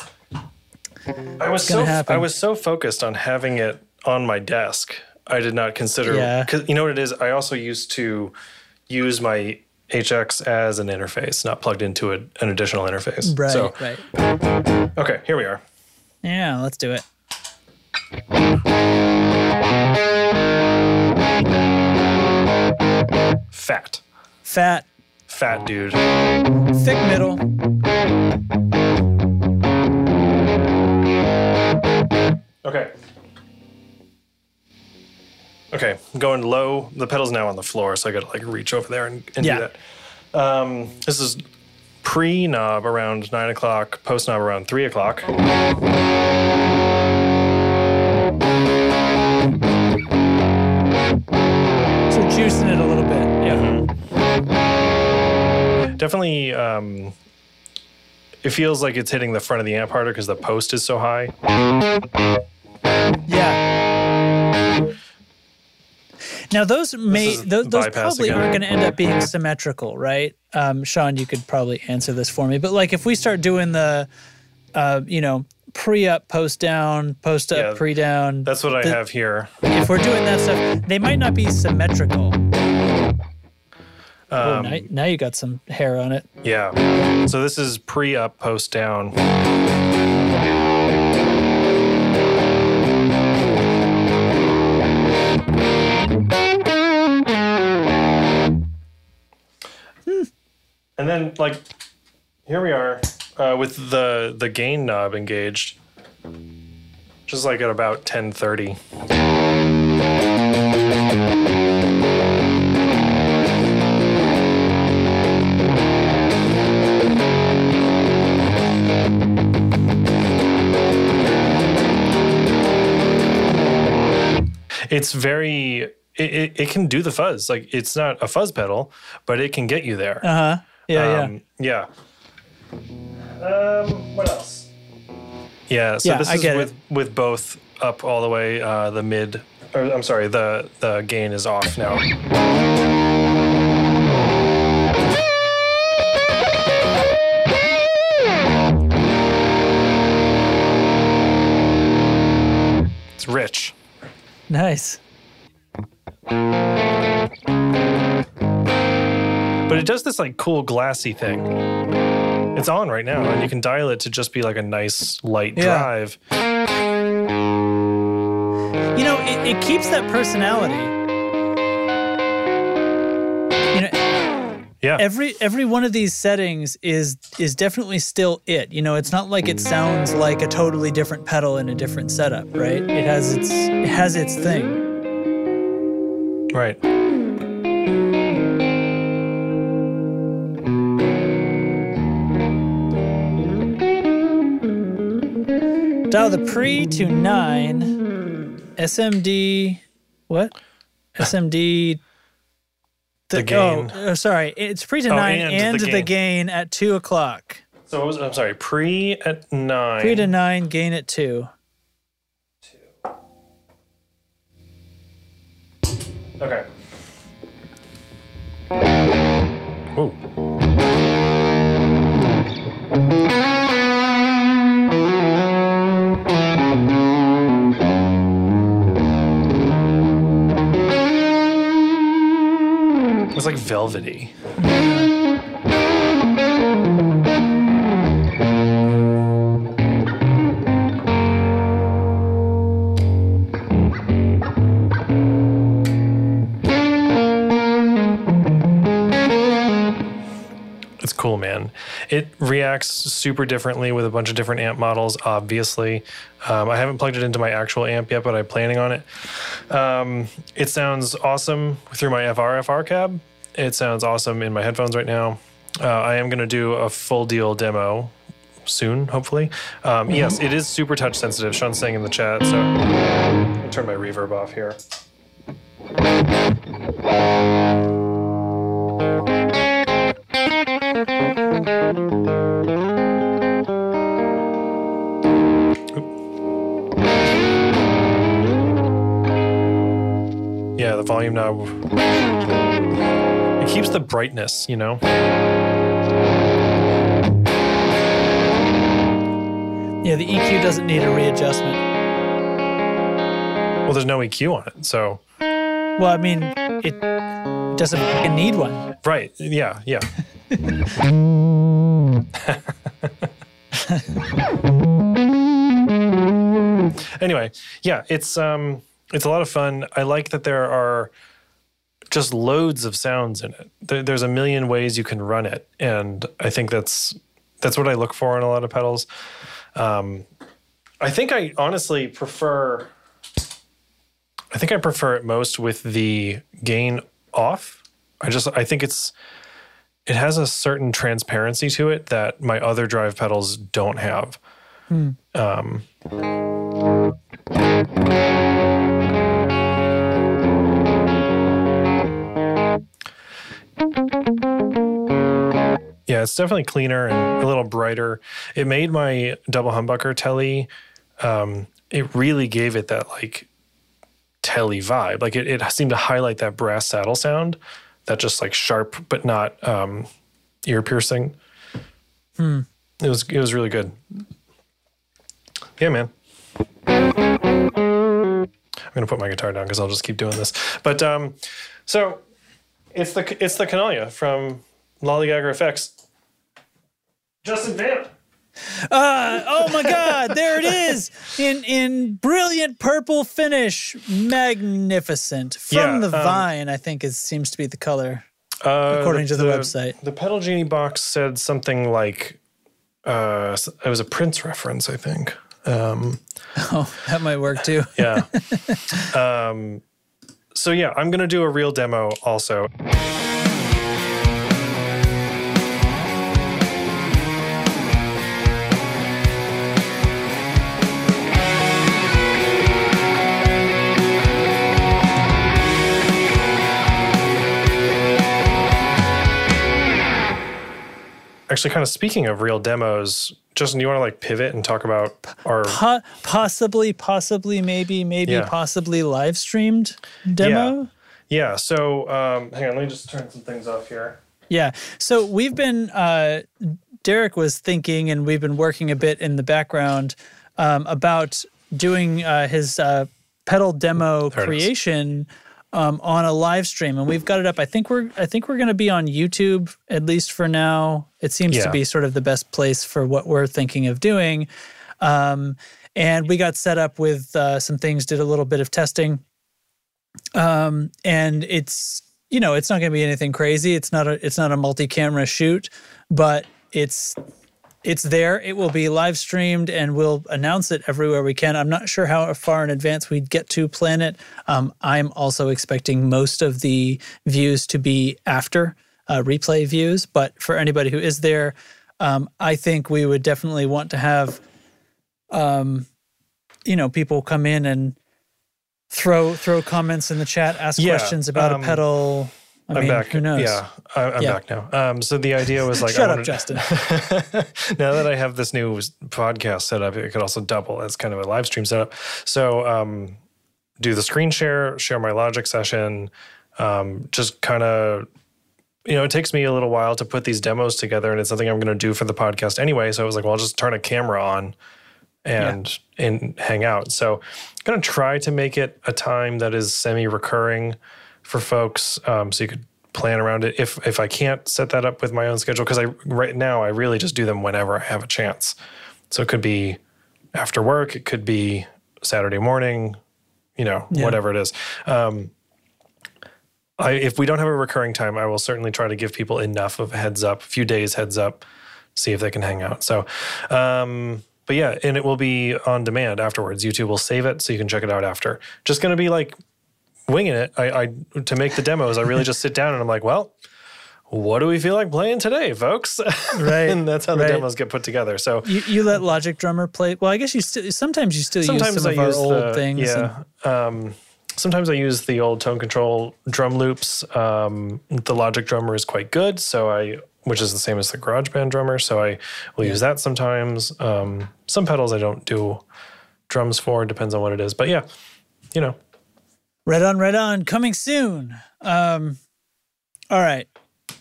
I was so focused on having it on my desk. I did not consider, because you know what it is? I also used to use my HX as an interface, not plugged into an additional interface. Right, so, right. Okay, here we are. Yeah, let's do it. Fat. Fat, dude. Thick middle. Okay, I'm going low. The pedal's now on the floor, so I gotta like reach over there and do that. This is pre-knob around 9 o'clock, post-knob around 3 o'clock. So juicing it a little bit. Yeah. Mm-hmm. Definitely, it feels like it's hitting the front of the amp harder because the post is so high. Yeah. Now those probably aren't going to end up being symmetrical, right? Sean, you could probably answer this for me. But like if we start doing the, pre-up, post-down, post-up, pre-down. That's what I have here. If we're doing that stuff, they might not be symmetrical. Now you got some hair on it. Yeah. So this is pre-up, post-down. And then, like, here we are with the gain knob engaged, just like at about 10:30. It's very, it can do the fuzz. Like, it's not a fuzz pedal, but it can get you there. Uh-huh. Yeah, what else? Yeah, so this is with both up all the way, the mid, or I'm sorry, the gain is off now. It's rich. Nice. But it does this like cool glassy thing. It's on right now, and you can dial it to just be like a nice light drive. You know, it keeps that personality. You know, every one of these settings is definitely still it. You know, it's not like it sounds like a totally different pedal in a different setup, right? It has its thing. Right. Dial the pre to 9, SMD, what? SMD, the gain. Oh, sorry, it's pre to 9 and the gain at 2 o'clock. So what was, I'm sorry, pre at 9. Pre to 9, gain at 2. 2. Okay. Ooh. It's like velvety. It's cool, man. It reacts super differently with a bunch of different amp models, obviously. I haven't plugged it into my actual amp yet, but I'm planning on it. It sounds awesome through my FR cab. It sounds awesome in my headphones right now. I am going to do a full deal demo soon, hopefully. Yes, it is super touch sensitive. Sean's saying in the chat, so I'll turn my reverb off here. Yeah, the volume knob. It keeps the brightness, you know? Yeah, the EQ doesn't need a readjustment. Well, there's no EQ on it, so. Well, I mean, it doesn't need one. Right, yeah. Anyway, it's a lot of fun. I like that there are just loads of sounds in it. There's a million ways you can run it, and I think that's what I look for in a lot of pedals. I think I honestly prefer. I think I prefer it most with the gain off. I think it's it has a certain transparency to it that my other drive pedals don't have. Mm. Yeah, it's definitely cleaner and a little brighter. It made my double humbucker Tele, it really gave it that like Tele vibe. Like it seemed to highlight that brass saddle sound, that just like sharp but not ear piercing. Hmm. It was really good. Yeah, man. I'm gonna put my guitar down because I'll just keep doing this. But so it's the Canalia from Lollygagger FX. Justin Vamp. Oh my God! There it is, in brilliant purple finish, magnificent from the vine. I think seems to be the color, according to the website. The Pedal Genie box said something like, "It was a Prince reference, I think." Oh, that might work too. Yeah. So yeah, I'm gonna do a real demo also. Actually, kind of speaking of real demos, Justin, do you want to like pivot and talk about our possibly live streamed demo? Yeah. So hang on, let me just turn some things off here. Yeah. So we've been Derek was thinking, and we've been working a bit in the background about doing his pedal demo creation. On a live stream, and we've got it up. I think we're going to be on YouTube, at least for now. It seems to be sort of the best place for what we're thinking of doing. And we got set up with some things, did a little bit of testing. And it's, you know, it's not going to be anything crazy. It's not a multi-camera shoot, but it's there. It will be live streamed, and we'll announce it everywhere we can. I'm not sure how far in advance we'd get to plan it. I'm also expecting most of the views to be after replay views. But for anybody who is there, I think we would definitely want to have, people come in and throw comments in the chat, ask questions about a pedal. I'm back. Who knows? Yeah, I'm back now. So the idea was like, Shut up, Justin. Now that I have this new podcast set up, it could also double as kind of a live stream setup. So do the screen share my Logic session. Just kind of, it takes me a little while to put these demos together, and it's something I'm going to do for the podcast anyway. So I was like, well, I'll just turn a camera on and hang out. So I'm going to try to make it a time that is semi-recurring for folks, so you could plan around it. If I can't set that up with my own schedule, because right now I really just do them whenever I have a chance. So it could be after work, it could be Saturday morning, whatever it is. If we don't have a recurring time, I will certainly try to give people enough of a heads up, a few days heads up, see if they can hang out. So, but yeah, and it will be on demand afterwards. YouTube will save it so you can check it out after. Just going to be like winging it. I to make the demos, I really just sit down and I'm like, well, what do we feel like playing today, folks? Right. And that's how the demos get put together. So you let Logic Drummer play. Well, I guess sometimes use some of our old things. Yeah. Sometimes I use the old tone control drum loops. The Logic Drummer is quite good, which is the same as the GarageBand drummer. So I will use that sometimes. Some pedals I don't do drums for. Depends on what it is. But yeah, Right on, coming soon. All right.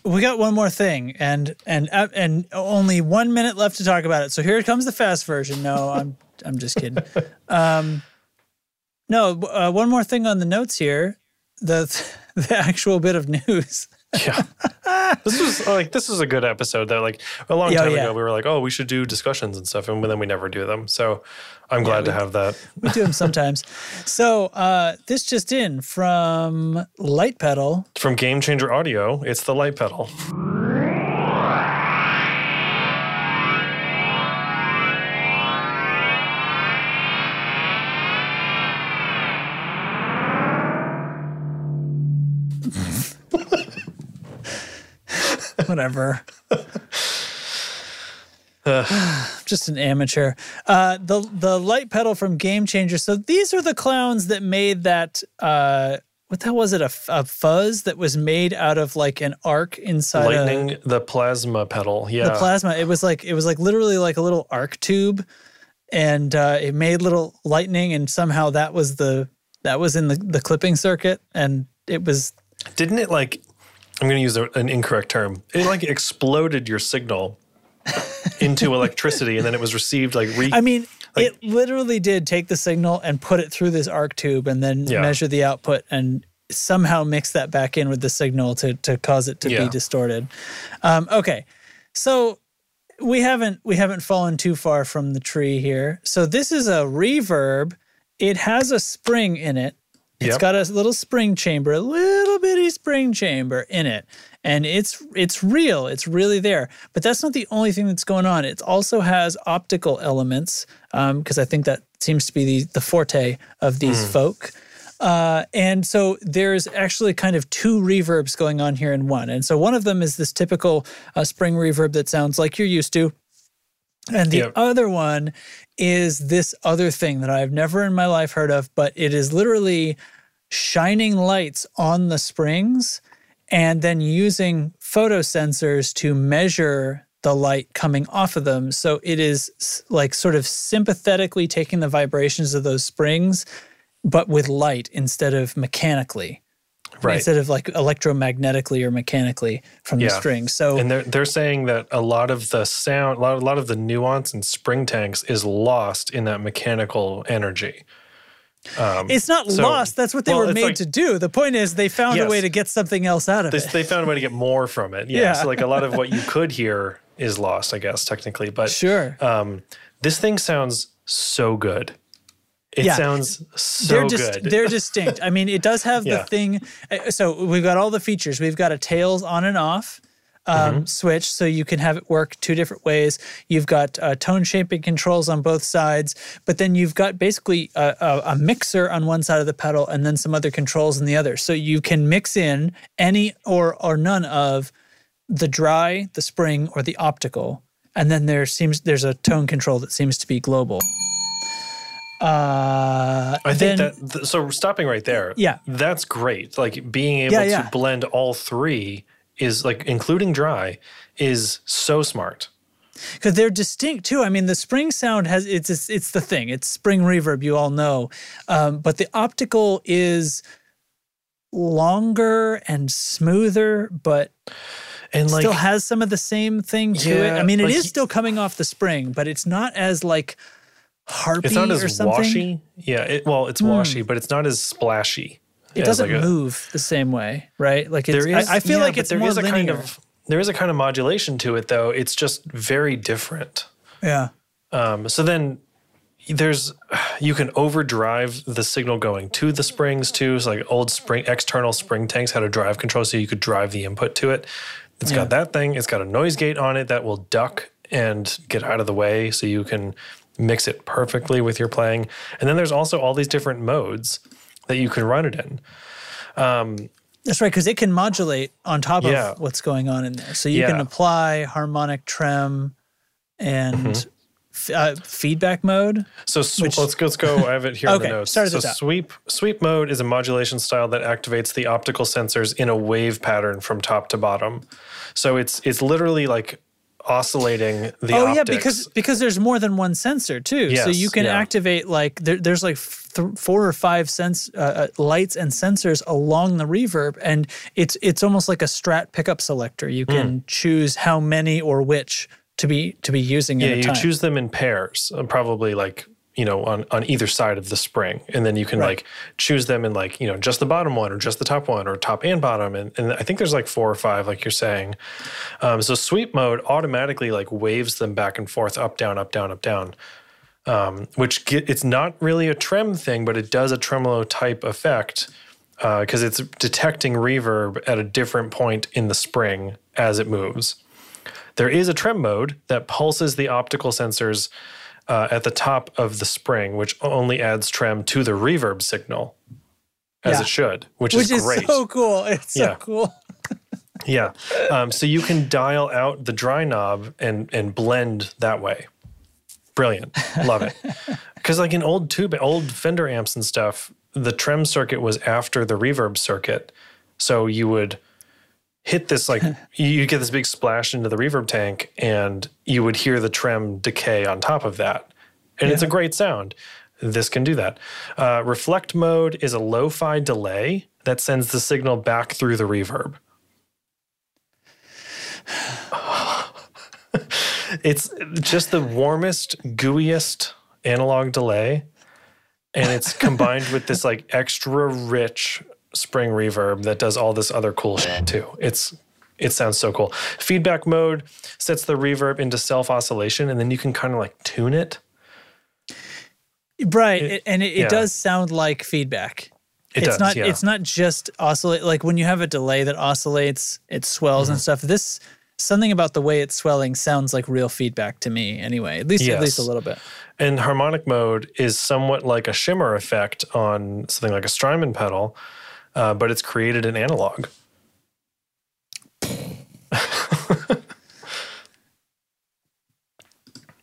We got one more thing and only 1 minute left to talk about it. So here comes the fast version. No, I'm just kidding. One more thing on the notes here. The actual bit of news. Yeah. This was a good episode though. Like a long time ago we were like, oh, we should do discussions and stuff, and then we never do them. So I'm glad to have that. We do them sometimes. So this just in from Light Pedal. From Game Changer Audio, it's the Light Pedal. Whatever. Just an amateur. The light pedal from Game Changer. So these are the clowns that made that, what the hell was it? A fuzz that was made out of like an arc inside lightning, the plasma pedal. Yeah. The plasma. It was like literally like a little arc tube, and it made little lightning, and somehow that was in the clipping circuit, and it was. Didn't it like, I'm going to use an incorrect term. It like exploded your signal into electricity, and then it was received like it literally did take the signal and put it through this arc tube, and then measure the output and somehow mix that back in with the signal to cause it to be distorted. Okay, so we haven't fallen too far from the tree here. So this is a reverb. It has a spring in it. It's got a little spring chamber, a little bitty spring chamber in it. And it's real. It's really there. But that's not the only thing that's going on. It also has optical elements, because I think that seems to be the forte of these folk. And so there's actually kind of two reverbs going on here in one. And so one of them is this typical spring reverb that sounds like you're used to. And the other one is this other thing that I've never in my life heard of, but it is literally shining lights on the springs and then using photosensors to measure the light coming off of them. So it is like sort of sympathetically taking the vibrations of those springs, but with light instead of mechanically. Right. Instead of like electromagnetically or mechanically from the string. So, and they're saying that a lot of the sound, a lot of the nuance in spring tanks is lost in that mechanical energy. It's not lost. That's what they were made to do. The point is they found a way to get something else out of it. They found a way to get more from it. Yeah. So like a lot of what you could hear is lost, I guess, technically. But sure. This thing sounds so good. It sounds so good. They're distinct. I mean, it does have the thing. So we've got all the features. We've got a tails on and off switch, so you can have it work two different ways. You've got tone shaping controls on both sides, but then you've got basically a mixer on one side of the pedal and then some other controls on the other. So you can mix in any or none of the dry, the spring, or the optical. And then there's a tone control that seems to be global. So stopping right there. Yeah. That's great. Like being able to blend all three is like, including dry, is so smart. Because they're distinct too. I mean, the spring sound has, it's the thing. It's spring reverb, you all know. But the optical is longer and smoother, but and like, still has some of the same thing to it. I mean, it is still coming off the spring, but it's not as like... harpy it's not as or something? Washy. Yeah, it's washy, but it's not as splashy. It doesn't move the same way, right? Like it's, there is, I feel like it's there more is a linear. There is a kind of modulation to it, though. It's just very different. Yeah. So then you can overdrive the signal going to the springs too. So like old external spring tanks had a drive control, so you could drive the input to it. It's got that thing. It's got a noise gate on it that will duck and get out of the way, so you can mix it perfectly with your playing. And then there's also all these different modes that you can run it in. That's right, because it can modulate on top of what's going on in there. So you can apply harmonic trem and feedback mode. So let's go. I have it here in the notes. So sweep mode is a modulation style that activates the optical sensors in a wave pattern from top to bottom. So it's literally like oscillating the optics. because there's more than one sensor too. Yes, so you can activate like there's like four or five lights and sensors along the reverb, and it's almost like a Strat pickup selector. You can choose how many or which to be using at a time. Yeah, you choose them in pairs, probably like on either side of the spring, and then you can like choose them in like just the bottom one or just the top one or top and bottom, and I think there's like four or five like you're saying. So sweep mode automatically like waves them back and forth, up down up down up down, it's not really a trem thing, but it does a tremolo type effect because it's detecting reverb at a different point in the spring as it moves. There is a trem mode that pulses the optical sensors at the top of the spring, which only adds trem to the reverb signal, as it should, which is great. Which is so cool. It's so cool. Yeah. So you can dial out the dry knob and blend that way. Brilliant. Love it. Because like in old Fender amps and stuff, the trem circuit was after the reverb circuit. So you would hit this like, you get this big splash into the reverb tank and you would hear the trem decay on top of that. And yeah. It's a great sound. This can do that. Reflect mode is a lo-fi delay that sends the signal back through the reverb. It's just the warmest, gooeyest analog delay. And it's combined with this like extra rich spring reverb that does all this other cool shit too. It sounds so cool. Feedback mode sets the reverb into self-oscillation and then you can kind of like tune it. Right. It does sound like feedback. It's not just oscillate. Like when you have a delay that oscillates, it swells and stuff. Something about the way it's swelling sounds like real feedback to me anyway, at least a little bit. And harmonic mode is somewhat like a shimmer effect on something like a Strymon pedal, but it's created in analog.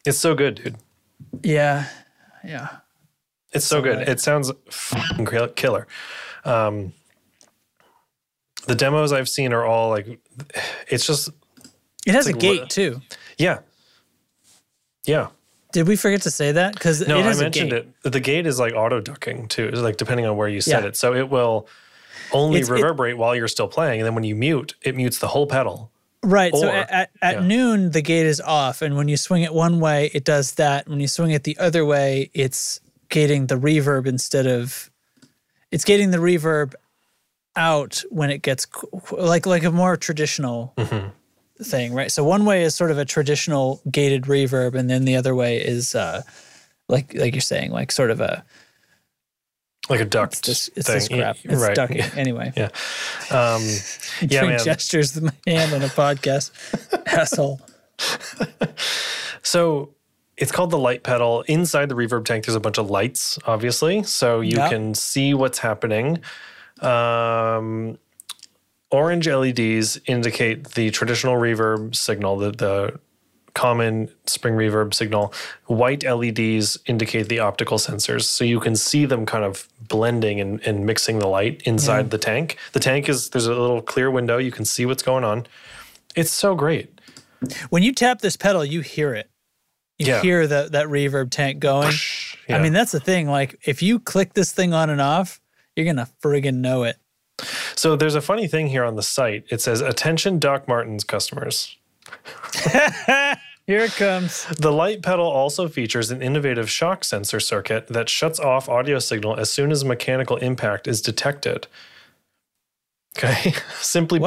It's so good, dude. Yeah, yeah. It's so good. Right. It sounds fucking killer. The demos I've seen are all like, it's just... It has like a gate too. Yeah. Yeah. Did we forget to say that? Because no, I mentioned it. The gate is like auto ducking too. It's like depending on where you set it. So it will only reverberate while you're still playing. And then when you mute, it mutes the whole pedal. Right. So at noon, the gate is off. And when you swing it one way, it does that. When you swing it the other way, it's gating the reverb it's gating the reverb out when it gets like a more traditional thing, right? So one way is sort of a traditional gated reverb, and then the other way is like you're saying, like sort of a duct. It's just crap. It's right. Ducking anyway. Yeah. Doing gestures with my hand on a podcast, asshole. So it's called the light pedal. Inside the reverb tank, there's a bunch of lights, obviously, so you can see what's happening. Orange LEDs indicate the traditional reverb signal, the common spring reverb signal. White LEDs indicate the optical sensors. So you can see them kind of blending and mixing the light inside the tank. The tank there's a little clear window. You can see what's going on. It's so great. When you tap this pedal, you hear it. You hear that reverb tank going. Yeah. I mean, that's the thing. Like, if you click this thing on and off, you're going to friggin' know it. So there's a funny thing here on the site. It says, attention Doc Martens customers. Here it comes. The light pedal also features an innovative shock sensor circuit that shuts off audio signal as soon as mechanical impact is detected. Okay. Simply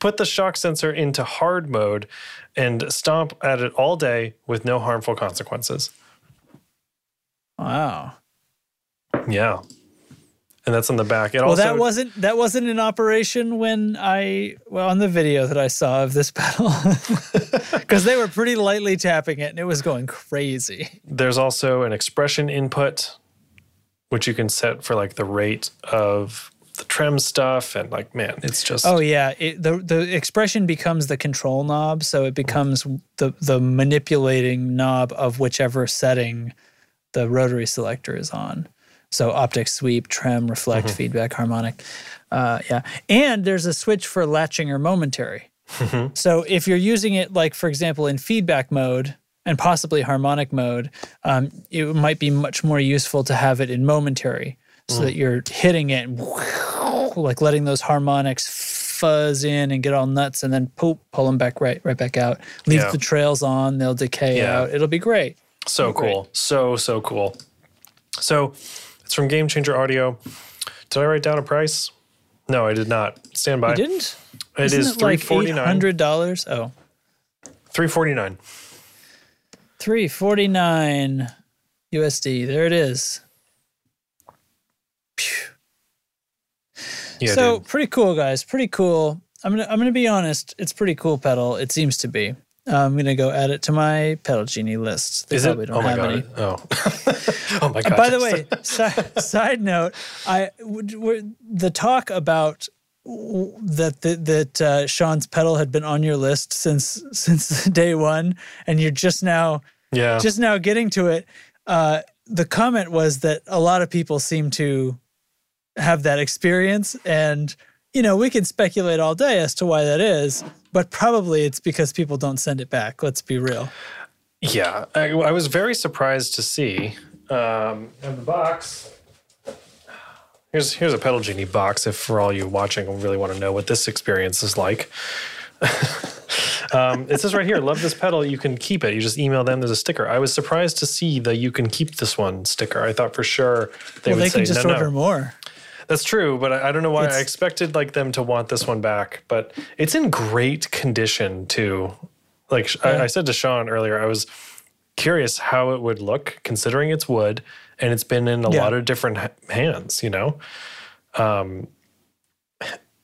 put the shock sensor into hard mode and stomp at it all day with no harmful consequences. Wow. Yeah. And that's on the back. Well, that wasn't in operation when on the video that I saw of this pedal. Because they were pretty lightly tapping it and it was going crazy. There's also an expression input, which you can set for like the rate of the trem stuff. And like, man, it's just... Oh yeah, the expression becomes the control knob. So it becomes the manipulating knob of whichever setting the rotary selector is on. So optic, sweep, trem, reflect, feedback, harmonic. And there's a switch for latching or momentary. So if you're using it, like, for example, in feedback mode and possibly harmonic mode, it might be much more useful to have it in momentary so that you're hitting it and like letting those harmonics fuzz in and get all nuts and then poop, pull them back right back out. Leave the trails on. They'll decay out. It'll be great. So cool. Great. So cool. So... It's from Game Changer Audio. Did I write down a price? No, I did not. Stand by. You didn't? It is $349. Like $800? Oh. $349. $349 USD. There it is. Phew. Yeah, so, dude. Pretty cool, guys. Pretty cool. I'm gonna be honest. It's pretty cool pedal. It seems to be. I'm going to go add it to my Pedal Genie list. They probably don't have any. Oh. Oh, my God. By the way, side note, the talk about that Sean's pedal had been on your list since day one, and you're just now getting to it. The comment was that a lot of people seem to have that experience, and you know, we can speculate all day as to why that is, but probably it's because people don't send it back. Let's be real. Yeah, I was very surprised to see in the box. Here's a Pedal Genie box if for all you watching really want to know what this experience is like. It says right here, love this pedal, you can keep it. You just email them, there's a sticker. I was surprised to see the you can keep this one sticker. I thought for sure they would say no, no. They can just order more. That's true, but I don't know why. I expected like them to want this one back, but it's in great condition too. Like yeah. I said to Sean earlier, I was curious how it would look considering it's wood. And it's been in a lot of different hands, you know?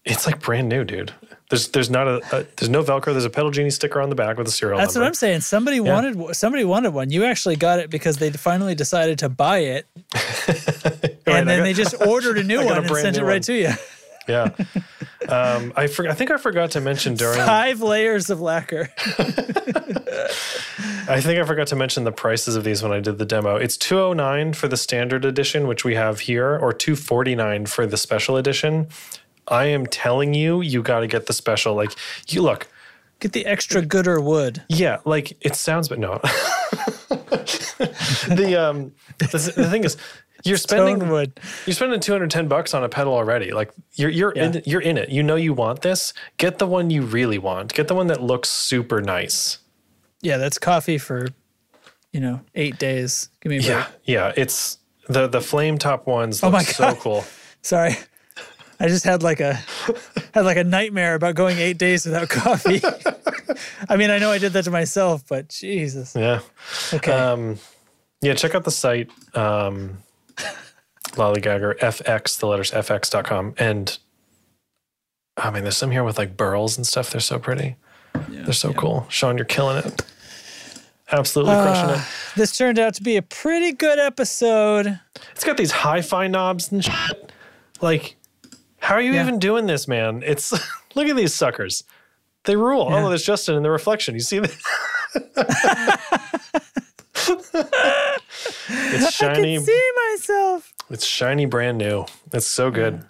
It's like brand new, dude. There's no Velcro. There's a Pedal Genie sticker on the back with a serial number. That's what I'm saying. Somebody wanted one. You actually got it because they finally decided to buy it. They just ordered a new one and sent it right to you. Yeah. I think I forgot to mention during... 5 layers of lacquer. I think I forgot to mention the prices of these when I did the demo. It's $209 for the standard edition, which we have here, or $249 for the special edition. I am telling you, you got to get the special. Like, you look... Get the extra gooder wood. Yeah, like, it sounds... But no. The thing is... You're spending $210 on a pedal already. Like you're in it. You know you want this. Get the one you really want. Get the one that looks super nice. Yeah, that's coffee for 8 days. Give me a break. Yeah. It's the flame top ones. Oh my God. So cool. Sorry, I just had like a nightmare about going 8 days without coffee. I mean, I know I did that to myself, but Jesus. Yeah. Okay. Yeah. Check out the site. Lollygagger FX, the letters fx.com. And I mean, there's some here with like burls and stuff. They're so pretty. Yeah, they're so cool. Sean, you're killing it. Absolutely crushing it. This turned out to be a pretty good episode. It's got these hi-fi knobs and shit. Like, how are you even doing this, man? It's look at these suckers. They rule. Yeah. Oh, there's Justin in the reflection. You see that? It's shiny. I can see myself. It's shiny, brand new. It's so good.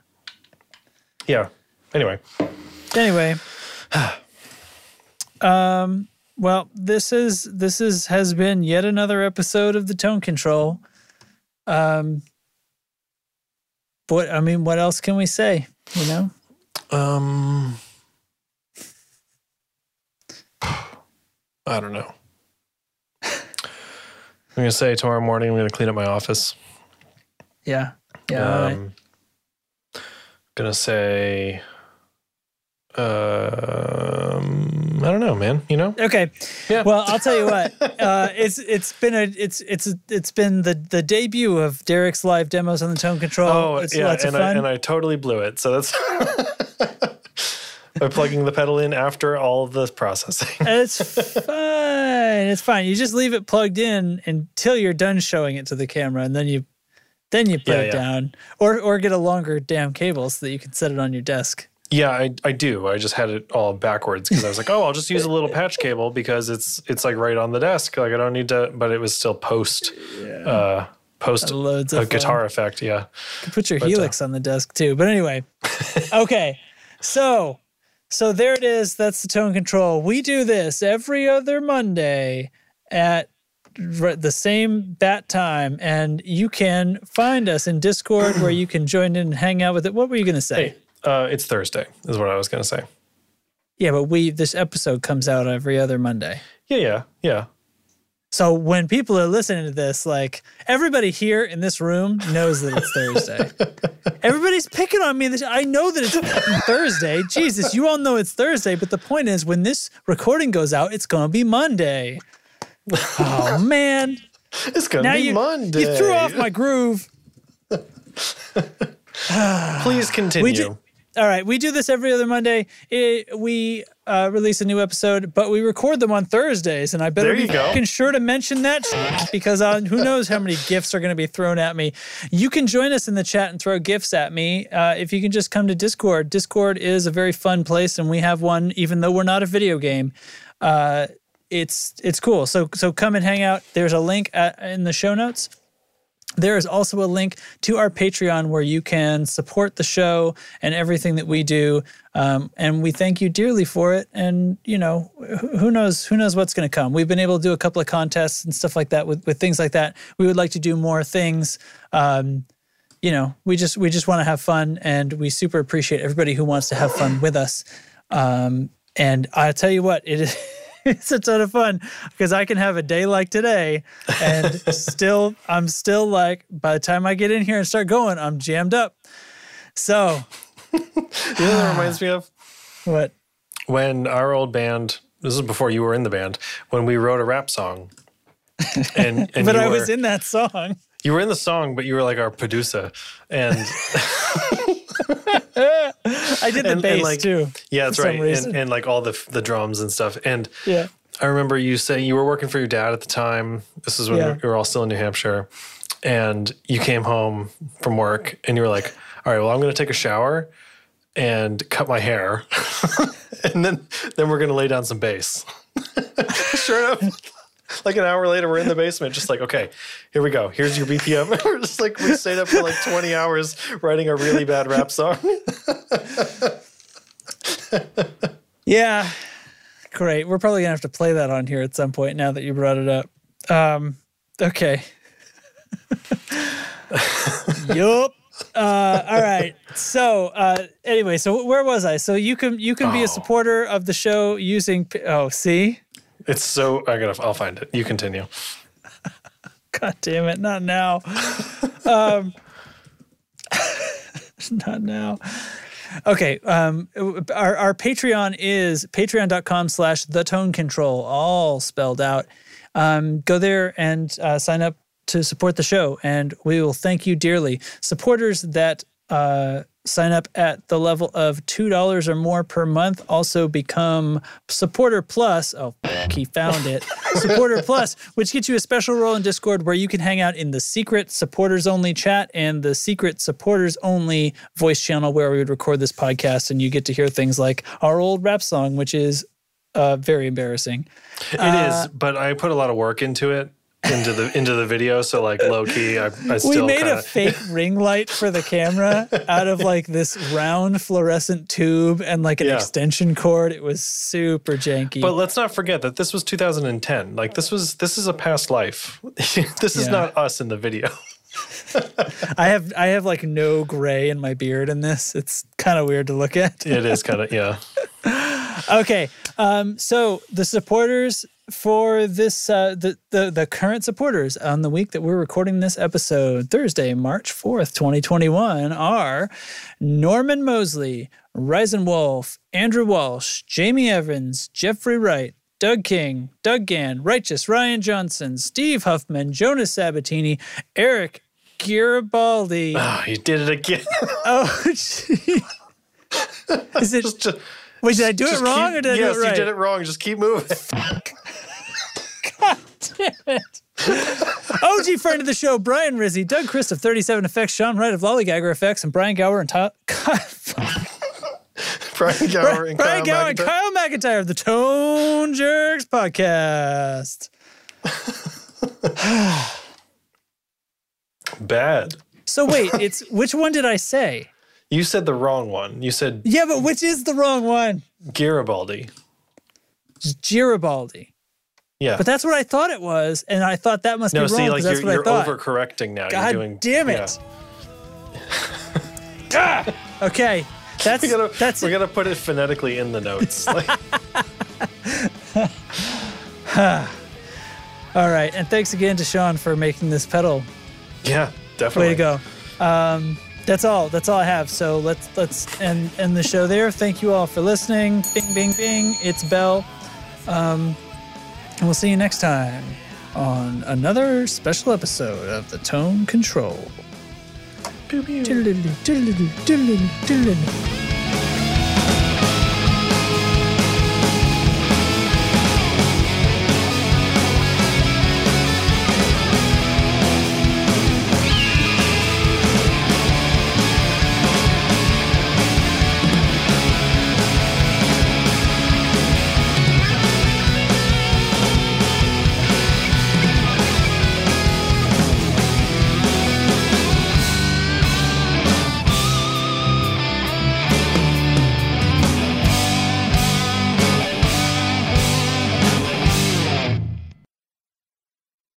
Yeah. Anyway. Well, has been yet another episode of the Tone Control. But I mean, what else can we say? You know. I don't know. I'm going to say tomorrow morning I'm going to clean up my office. Yeah. Yeah. I'm going to say, I don't know, man, you know? Okay. Yeah. Well, I'll tell you what, it's been the debut of Derek's live demos on the Tone Control. Oh, it's lots of fun. And I totally blew it. So that's by plugging the pedal in after all of the processing. It's fine. You just leave it plugged in until you're done showing it to the camera, and then you put it down, or get a longer damn cable so that you can set it on your desk. Yeah, I do. I just had it all backwards because I was like, oh, I'll just use a little patch cable because it's like right on the desk. Like I don't need to, but it was still post loads of guitar effect. Yeah, you can put your Helix on the desk too. But anyway, okay, so there it is. That's the Tone Control. We do this every other Monday at the same bat time, and you can find us in Discord where you can join in and hang out with it. What were you going to say? Hey, it's Thursday is what I was going to say. Yeah, but this episode comes out every other Monday. Yeah. So when people are listening to this, like, everybody here in this room knows that it's Thursday. Everybody's picking on me. I know that it's Thursday. Jesus, you all know it's Thursday. But the point is, when this recording goes out, it's going to be Monday. Oh, man. It's going to be Monday. You threw off my groove. Please continue. All right, we do this every other Monday. We release a new episode, but we record them on Thursdays, and I better be fucking sure to mention that because who knows how many gifts are going to be thrown at me. You can join us in the chat and throw gifts at me if you can just come to Discord. Discord is a very fun place, and we have one even though we're not a video game. It's cool. So come and hang out. There's a link in the show notes. There is also a link to our Patreon where you can support the show and everything that we do, and we thank you dearly for it. And you know, who knows what's going to come. We've been able to do a couple of contests and stuff like that with things like that. We would like to do more things. You know, we just want to have fun, and we super appreciate everybody who wants to have fun with us. And I tell you what, it is. It's a ton of fun because I can have a day like today and I'm still like, by the time I get in here and start going, I'm jammed up. So. You know what that reminds me of? What? When our old band, this is before you were in the band, when we wrote a rap song. And but I was in that song. You were in the song, but you were like our producer. And I did the bass and like, too. Yeah, that's right. And like all the drums and stuff. And yeah. I remember you saying you were working for your dad at the time. This is when we were all still in New Hampshire. And you came home from work and you were like, all right, well, I'm going to take a shower and cut my hair. And then we're going to lay down some bass. Sure enough. Like an hour later, we're in the basement, just like, okay, here we go. Here's your BPM. We're just like, we stayed up for like 20 hours writing a really bad rap song. Yeah. Great. We're probably going to have to play that on here at some point now that you brought it up. Okay. Yup. All right. So anyway, so where was I? So you can be a supporter of the show using... Oh, see? It's so I'll find it. You continue. God damn it! Not now. Not now. Okay. Our Patreon is patreon.com/thetonecontrol, all spelled out. Go there and sign up to support the show, and we will thank you dearly. Supporters that sign up at the level of $2 or more per month also become Supporter Plus. Oh, he found it. Supporter Plus, which gets you a special role in Discord where you can hang out in the secret supporters-only chat and the secret supporters-only voice channel where we would record this podcast, and you get to hear things like our old rap song, which is very embarrassing. It is, but I put a lot of work into it. Into the video, so like low key, I still. We made a fake ring light for the camera out of like this round fluorescent tube and like an extension cord. It was super janky. But let's not forget that this was 2010. Like this is a past life. This is not us in the video. I have like no gray in my beard in this. It's kind of weird to look at. It is kind of Okay, so the supporters. For this, the current supporters on the week that we're recording this episode, Thursday, March 4th, 2021, are Norman Mosley, Reisenwolf, Andrew Walsh, Jamie Evans, Jeffrey Wright, Doug King, Doug Gann, Righteous, Ryan Johnson, Steve Huffman, Jonas Sabatini, Eric Garibaldi. Oh, you did it again. Oh, gee. Is it... Wait, did I do it wrong or did I do it right? Yes, you did it wrong. Just keep moving. God damn it. OG friend of the show, Brian Rizzi, Doug Christ of 37FX, Sean Wright of Lollygagger FX, and Brian Gower and Kyle McIntyre of the Tone Jerks Podcast. Bad. So wait, which one did I say? You said the wrong one. You said... Yeah, but which is the wrong one? Garibaldi. Garibaldi. Yeah. But that's what I thought it was, and I thought that must be wrong, because that's what I thought. No, see, you're overcorrecting now. God damn it. Yeah. Okay. That's we're going to put it phonetically in the notes. All right, and thanks again to Sean for making this pedal. Yeah, definitely. Way to go. That's all I have. So let's end the show there. Thank you all for listening. Bing, bing, bing. It's Bell. And we'll see you next time on another special episode of The Tone Control. Pew, pew.